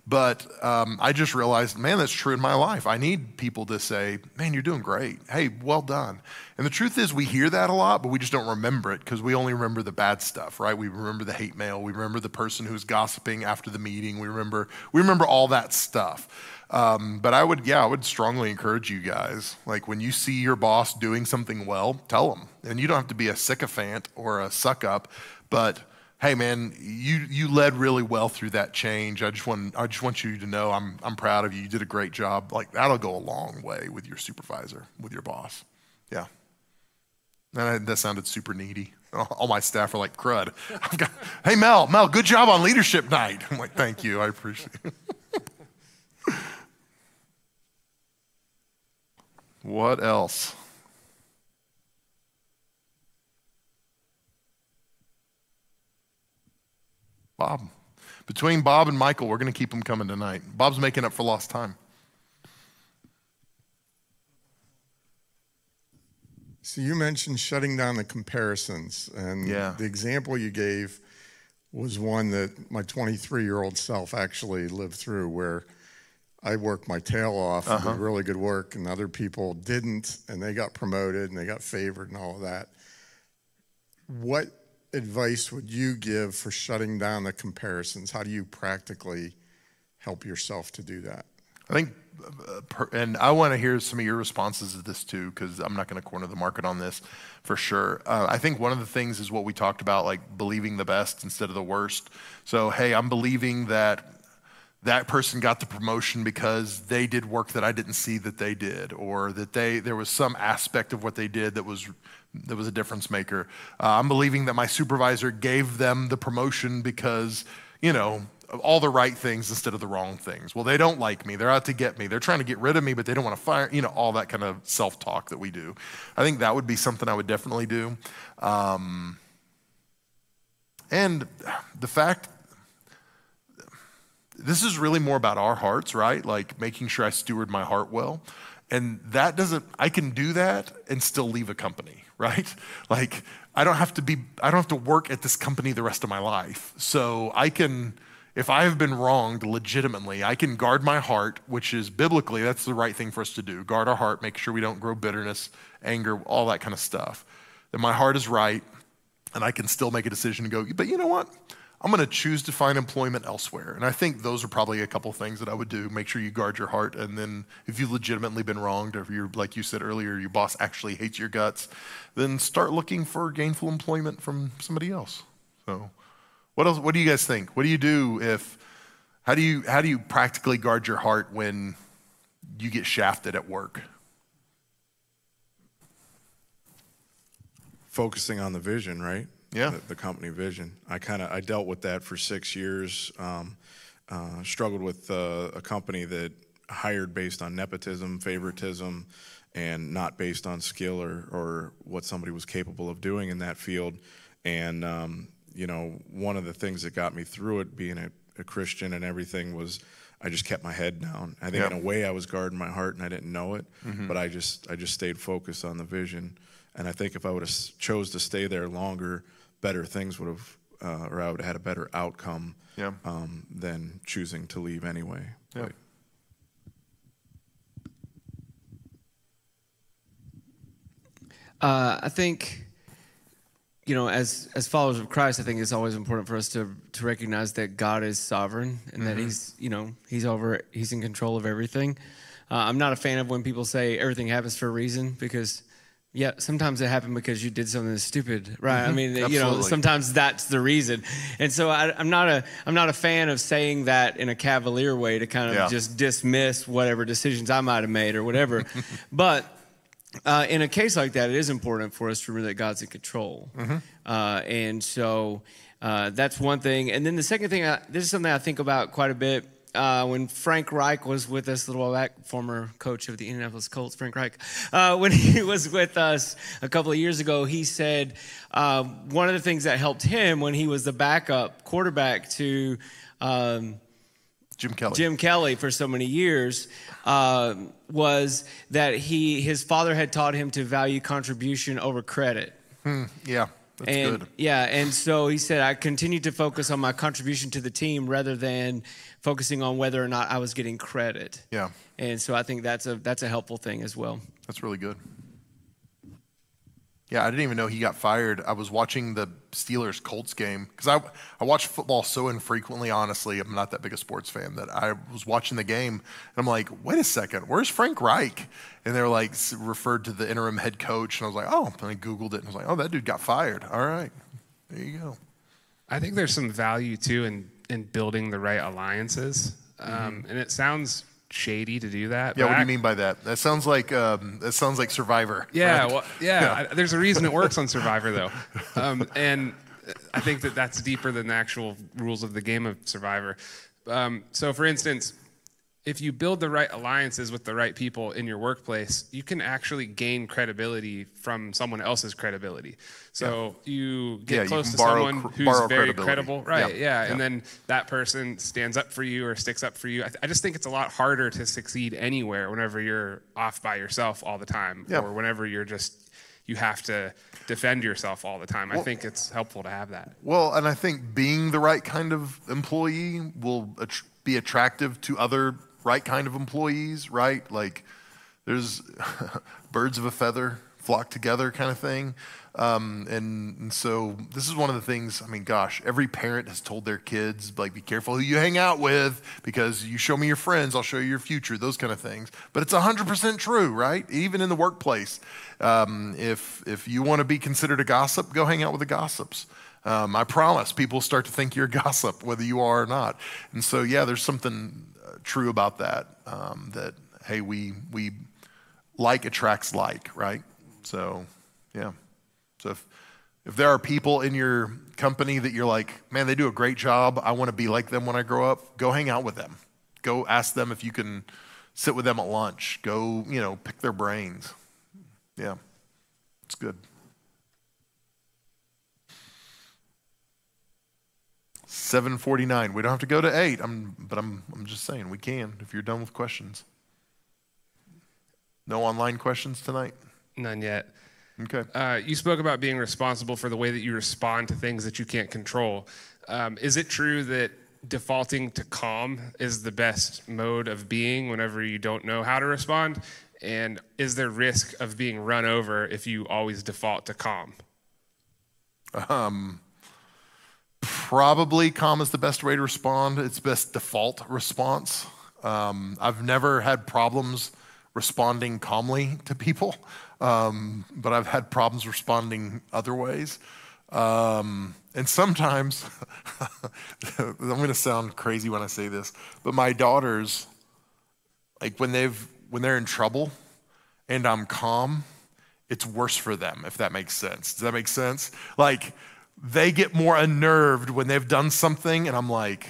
But um, I just realized, man, that's true in my life. I need people to say, man, you're doing great. Hey, well done. And the truth is we hear that a lot, but we just don't remember it because we only remember the bad stuff, right? We remember the hate mail. We remember the person who's gossiping after the meeting. We remember we remember all that stuff. Um, but I would, yeah, I would strongly encourage you guys, like when you see your boss doing something well, tell them. And you don't have to be a sycophant or a suck up, but hey man, you, you led really well through that change. I just want I just want you to know I'm I'm proud of you. You did a great job. Like that'll go a long way with your supervisor, with your boss. Yeah. And I, that sounded super needy. All my staff are like, crud. I've got, hey Mel, Mel, good job on leadership night. I'm like, thank you, I appreciate it. What else? Bob. Between Bob and Michael, we're going to keep them coming tonight. Bob's making up for lost time. So you mentioned shutting down the comparisons. And yeah. the example you gave was one that my twenty-three-year-old self actually lived through where I worked my tail off and uh-huh. did really good work, and other people didn't, and they got promoted, and they got favored and all of that. What advice would you give for shutting down the comparisons? How do you practically help yourself to do that? I think, uh, per, and I want to hear some of your responses to this too, because I'm not going to corner the market on this for sure. Uh, I think one of the things is what we talked about, like believing the best instead of the worst. So, hey, I'm believing that that person got the promotion because they did work that I didn't see that they did, or that they there was some aspect of what they did that was that was a difference maker. Uh, I'm believing that my supervisor gave them the promotion because, you know, of all the right things instead of the wrong things. Well, they don't like me. They're out to get me. They're trying to get rid of me, but they don't want to fire, you know, all that kind of self-talk that we do. I think that would be something I would definitely do. Um, and the fact This is really more about our hearts, right? Like making sure I steward my heart well. And that doesn't, I can do that and still leave a company, right? Like I don't have to be, I don't have to work at this company the rest of my life. So I can, if I have been wronged legitimately, I can guard my heart, which is biblically, that's the right thing for us to do. Guard our heart, make sure we don't grow bitterness, anger, all that kind of stuff. That my heart is right and I can still make a decision and go, but you know what? I'm gonna choose to find employment elsewhere. And I think those are probably a couple things that I would do. Make sure you guard your heart, and then if you've legitimately been wronged, or if you're, like you said earlier, your boss actually hates your guts, then start looking for gainful employment from somebody else. So what else, what do you guys think? What do you do if, how do you, how do you practically guard your heart when you get shafted at work? Focusing on the vision, right? Yeah, the, the company vision. I kind of I dealt with that for six years. Um, uh, struggled with uh, a company that hired based on nepotism, favoritism, and not based on skill or or what somebody was capable of doing in that field. And um, you know, one of the things that got me through it, being a, a Christian and everything, was I just kept my head down. I think yeah. in a way I was guarding my heart and I didn't know it, mm-hmm. but I just I just stayed focused on the vision. And I think if I would have chose to stay there longer, better things would have, uh, or I would have had a better outcome yeah. um, than choosing to leave anyway. Yeah. Right. Uh, I think, you know, as as followers of Christ, I think it's always important for us to to recognize that God is sovereign and mm-hmm. that He's, you know, He's over, He's in control of everything. Uh, I'm not a fan of when people say everything happens for a reason, because yeah, sometimes it happened because you did something stupid, right? Mm-hmm. I mean, Absolutely. You know, sometimes that's the reason. And so I, I'm not a I'm not a fan of saying that in a cavalier way to kind of yeah. just dismiss whatever decisions I might have made or whatever. But uh, in a case like that, it is important for us to remember that God's in control. Mm-hmm. Uh, and so uh, that's one thing. And then the second thing, I, this is something I think about quite a bit. Uh, when Frank Reich was with us a little while back, former coach of the Indianapolis Colts, Frank Reich, uh, when he was with us a couple of years ago, he said uh, one of the things that helped him when he was the backup quarterback to um, Jim Kelly. Jim Kelly for so many years uh, was that he his father had taught him to value contribution over credit. Hmm, yeah. That's and, good. Yeah, and so he said, I continued to focus on my contribution to the team rather than focusing on whether or not I was getting credit. Yeah. And so I think that's a that's a helpful thing as well. That's really good. Yeah, I didn't even know he got fired. I was watching the Steelers-Colts game because I, I watch football so infrequently, honestly. I'm not that big a sports fan that I was watching the game, and I'm like, wait a second, where's Frank Reich? And they were like referred to the interim head coach, and I was like, oh, and I Googled it, and I was like, oh, that dude got fired. All right, there you go. I think there's some value, too, in, in building the right alliances, mm-hmm. um, and it sounds shady to do that. Yeah, what do you mean by that? That sounds like um, that sounds like Survivor. Yeah, right? well, yeah. yeah. I, there's a reason it works on Survivor, though, um, and I think that that's deeper than the actual rules of the game of Survivor. Um, so, for instance, if you build the right alliances with the right people in your workplace, you can actually gain credibility from someone else's credibility. So yeah. you get yeah, close you to borrow, someone who's very credible. Right, yeah. yeah. And yeah. then that person stands up for you or sticks up for you. I, th- I just think it's a lot harder to succeed anywhere whenever you're off by yourself all the time yeah. or whenever you're just, you have to defend yourself all the time. Well, I think it's helpful to have that. Well, and I think being the right kind of employee will att- be attractive to other right kind of employees, right? Like there's birds of a feather flock together kind of thing. Um, and, and so this is one of the things, I mean, gosh, every parent has told their kids, like, be careful who you hang out with because you show me your friends, I'll show you your future, those kind of things. But it's one hundred percent true, right? Even in the workplace. Um, if, if you want to be considered a gossip, go hang out with the gossips. Um, I promise people start to think you're gossip, whether you are or not. And so, yeah, there's something true about that, um, that, hey, we we like attracts like, right? So, yeah. So if, if there are people in your company that you're like, man, they do a great job, I want to be like them when I grow up, go hang out with them. Go ask them if you can sit with them at lunch. Go, you know, pick their brains. Yeah, it's good. seven forty-nine. We don't have to go to eight. I'm, but I'm, I'm just saying we can if you're done with questions. No online questions tonight? None yet. Okay. Uh, you spoke about being responsible for the way that you respond to things that you can't control. Um, is it true that defaulting to calm is the best mode of being whenever you don't know how to respond? And is there risk of being run over if you always default to calm? Um, probably calm is the best way to respond. It's best default response. Um, I've never had problems responding calmly to people, um, but I've had problems responding other ways. Um, and sometimes, I'm going to sound crazy when I say this, but my daughters, like when they've, when they're in trouble and I'm calm, it's worse for them, if that makes sense. Does that make sense? Like they get more unnerved when they've done something and I'm like,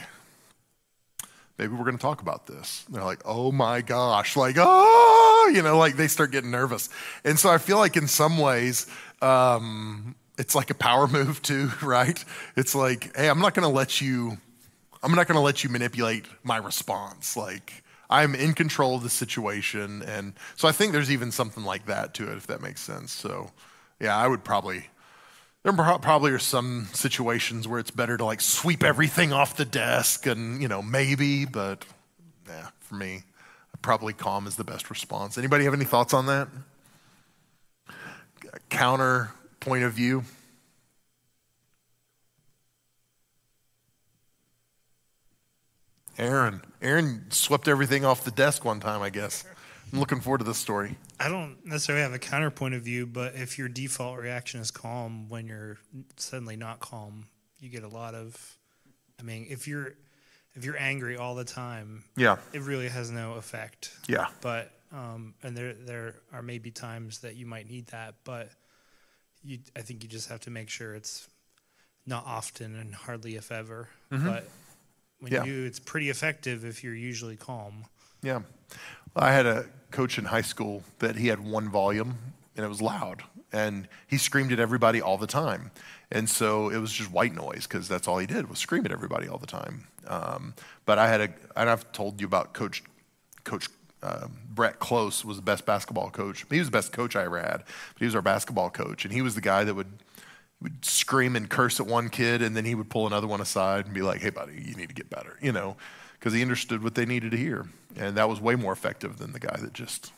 maybe we're going to talk about this. And they're like, oh my gosh, like, oh, you know, like they start getting nervous. And so I feel like in some ways, um, it's like a power move too, right? It's like, hey, I'm not gonna let you, I'm not gonna let you manipulate my response. Like I'm in control of the situation. And so I think there's even something like that to it, if that makes sense. So yeah, I would probably, there probably are some situations where it's better to like sweep everything off the desk and, you know, maybe, but yeah, for me, probably calm is the best response. Anybody have any thoughts on that? Counter point of view? Aaron. Aaron swept everything off the desk one time, I guess. I'm looking forward to this story. I don't necessarily have a counterpoint of view, but if your default reaction is calm when you're suddenly not calm, you get a lot of, I mean, if you're if you're angry all the time, yeah, it really has no effect. Yeah. But um and there there are maybe times that you might need that, but You, I think you just have to make sure it's not often and hardly if ever. Mm-hmm. But when yeah. you do, it's pretty effective if you're usually calm. Yeah. I had a coach in high school that he had one volume and it was loud. And he screamed at everybody all the time. And so it was just white noise because that's all he did was scream at everybody all the time. Um, but I had a, and I've told you about Coach Coach. Uh, Brett Close was the best basketball coach. He was the best coach I ever had, but he was our basketball coach. And he was the guy that would, would scream and curse at one kid, and then he would pull another one aside and be like, hey, buddy, you need to get better, you know, because he understood what they needed to hear. And that was way more effective than the guy that just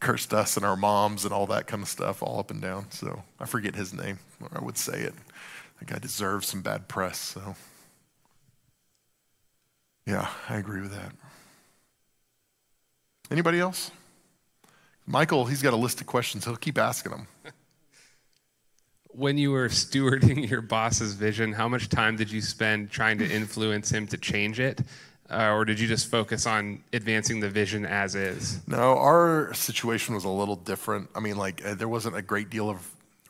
cursed us and our moms and all that kind of stuff all up and down. So I forget his name, or I would say it. That guy deserves some bad press. So, yeah, I agree with that. Anybody else? Michael, he's got a list of questions. He'll keep asking them. When you were stewarding your boss's vision, how much time did you spend trying to influence him to change it? Uh, or did you just focus on advancing the vision as is? No, our situation was a little different. I mean, like uh, there wasn't a great deal of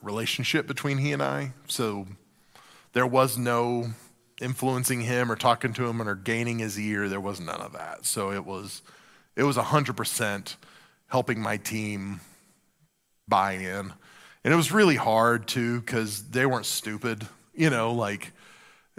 relationship between he and I. So there was no influencing him or talking to him or gaining his ear. There was none of that. So it was... It was one hundred percent helping my team buy in. And it was really hard, too, because they weren't stupid. You know, like,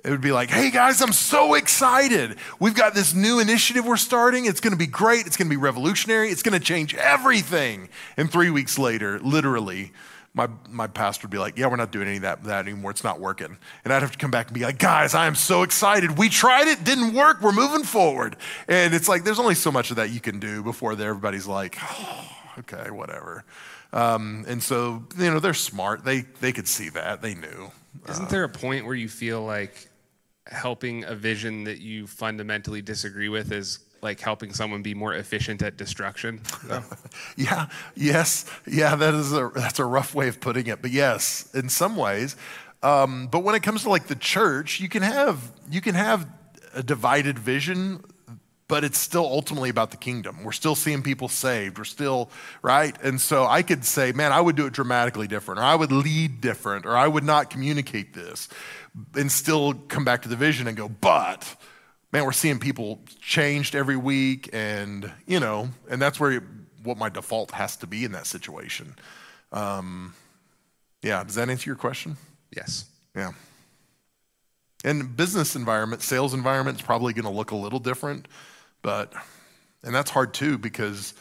it would be like, hey, guys, I'm so excited. We've got this new initiative we're starting. It's going to be great. It's going to be revolutionary. It's going to change everything. And three weeks later, literally, my my pastor would be like, yeah, we're not doing any of that, that anymore. It's not working. And I'd have to come back and be like, guys, I am so excited. We tried it, didn't work. We're moving forward. And it's like, there's only so much of that you can do before everybody's like, oh, okay, whatever. Um, and so, you know, they're smart. They, they could see that. They knew. Isn't uh, there a point where you feel like helping a vision that you fundamentally disagree with is like helping someone be more efficient at destruction? So. yeah, yes, yeah, that is a, that's a rough way of putting it, but yes, in some ways, Um, but when it comes to like the church, you can have you can have a divided vision, but it's still ultimately about the kingdom. We're still seeing people saved. We're still, right? And so I could say, man, I would do it dramatically different, or I would lead different, or I would not communicate this, and still come back to the vision and go, but man, we're seeing people changed every week, and you know, and that's where what my default has to be in that situation. Um, yeah, does that answer your question? Yes. Yeah. And business environment, sales environment is probably going to look a little different. But, and that's hard too, because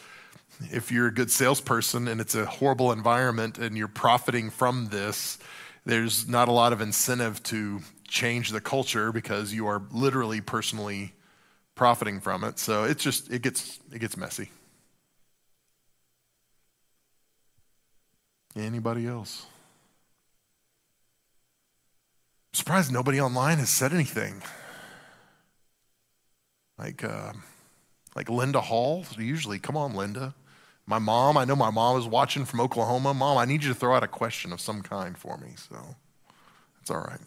if you're a good salesperson and it's a horrible environment and you're profiting from this, there's not a lot of incentive to change the culture because you are literally personally profiting from it. So it's just, it gets, it gets messy. Anybody else? I'm surprised nobody online has said anything. Like, uh, like Linda Hall, usually, come on, Linda. My mom, I know my mom is watching from Oklahoma. Mom, I need you to throw out a question of some kind for me. So that's all right.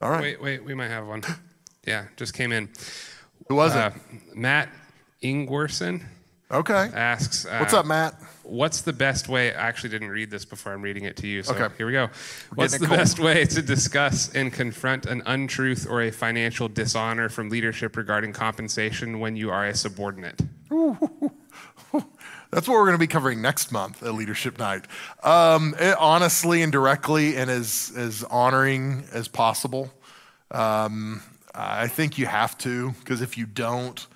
All right. Wait, wait, we might have one. Yeah, just came in. Who was uh, it? Matt Ingwerson. Okay. Asks. Uh, what's up, Matt? What's the best way? I actually didn't read this before I'm reading it to you, so okay. Here we go. What's the cold. best way to discuss and confront an untruth or a financial dishonor from leadership regarding compensation when you are a subordinate? Ooh, that's what we're going to be covering next month at Leadership Night. Um, it, honestly and directly and as, as honoring as possible. Um, I think you have to, because if you don't,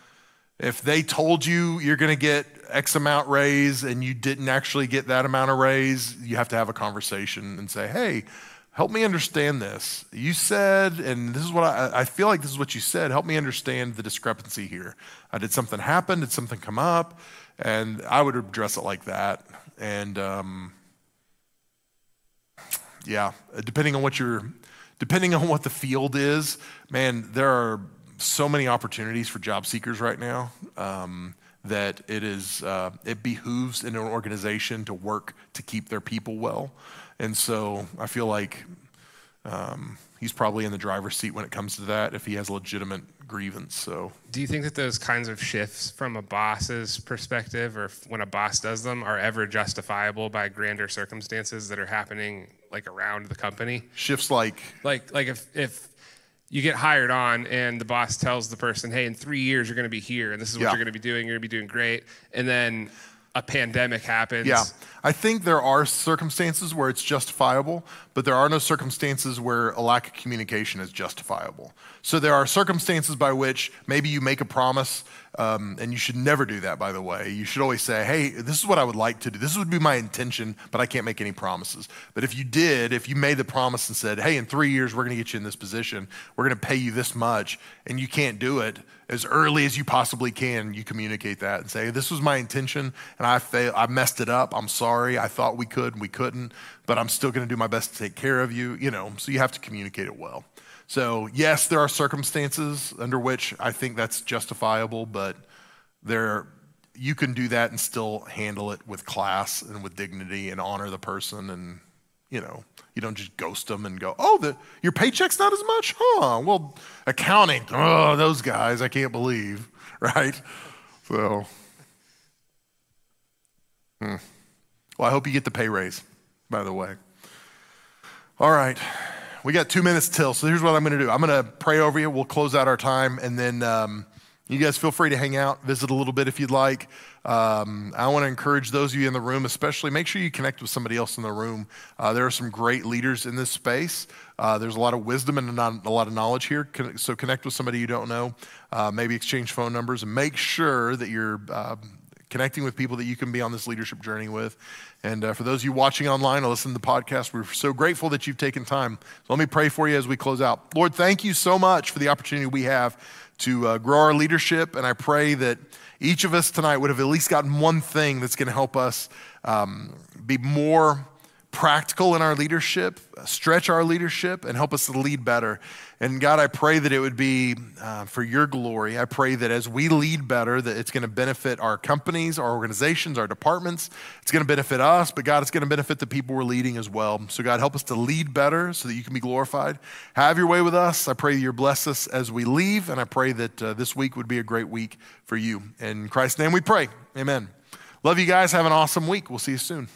if they told you you're going to get X amount raise and you didn't actually get that amount of raise, you have to have a conversation and say, hey, help me understand this. You said, and this is what I, I feel like this is what you said. Help me understand the discrepancy here. Uh, did something happen? Did something come up? And I would address it like that. And um, yeah, depending on what you're, depending on what the field is, man, there are so many opportunities for job seekers right now um, that it is uh, it behooves an organization to work to keep their people well. And so I feel like um, he's probably in the driver's seat when it comes to that if he has a legitimate grievance. So, do you think that those kinds of shifts from a boss's perspective or when a boss does them are ever justifiable by grander circumstances that are happening like around the company? Shifts like? Like, like if... if you get hired on and the boss tells the person, hey, in three years, you're going to be here and this is what yeah. you're going to be doing. You're going to be doing great. And then a pandemic happens. Yeah, I think there are circumstances where it's justifiable, but there are no circumstances where a lack of communication is justifiable. So there are circumstances by which maybe you make a promise, um, and you should never do that, by the way. You should always say, hey, this is what I would like to do. This would be my intention, but I can't make any promises. But if you did, if you made the promise and said, hey, in three years, we're going to get you in this position, we're going to pay you this much, and you can't do it, as early as you possibly can, you communicate that and say, this was my intention and I failed, I messed it up, I'm sorry, I thought we could and we couldn't, but I'm still gonna do my best to take care of you, you know, so you have to communicate it well. So yes, there are circumstances under which I think that's justifiable, but there, you can do that and still handle it with class and with dignity and honor the person and, you know, you don't just ghost them and go, oh, the, your paycheck's not as much? Huh, well, accounting, oh, those guys, I can't believe, right? So, hmm. Well, I hope you get the pay raise, by the way. All right, we got two minutes till, so here's what I'm gonna do. I'm gonna pray over you, we'll close out our time, and then um, you guys feel free to hang out, visit a little bit if you'd like. Um, I want to encourage those of you in the room, especially make sure you connect with somebody else in the room. Uh, there are some great leaders in this space. Uh, there's a lot of wisdom and a lot of knowledge here. So connect with somebody you don't know. Uh, maybe exchange phone numbers and make sure that you're uh, connecting with people that you can be on this leadership journey with. And uh, for those of you watching online or listening to the podcast, we're so grateful that you've taken time. So let me pray for you as we close out. Lord, thank you so much for the opportunity we have to uh, grow our leadership. And I pray that each of us tonight would have at least gotten one thing that's going to help us um, be more practical in our leadership, stretch our leadership, and help us to lead better. And God, I pray that it would be uh, for your glory. I pray that as we lead better, that it's gonna benefit our companies, our organizations, our departments. It's gonna benefit us, but God, it's gonna benefit the people we're leading as well. So God, help us to lead better so that you can be glorified. Have your way with us. I pray you'll bless us as we leave, and I pray that uh, this week would be a great week for you. In Christ's name we pray, amen. Love you guys, have an awesome week. We'll see you soon.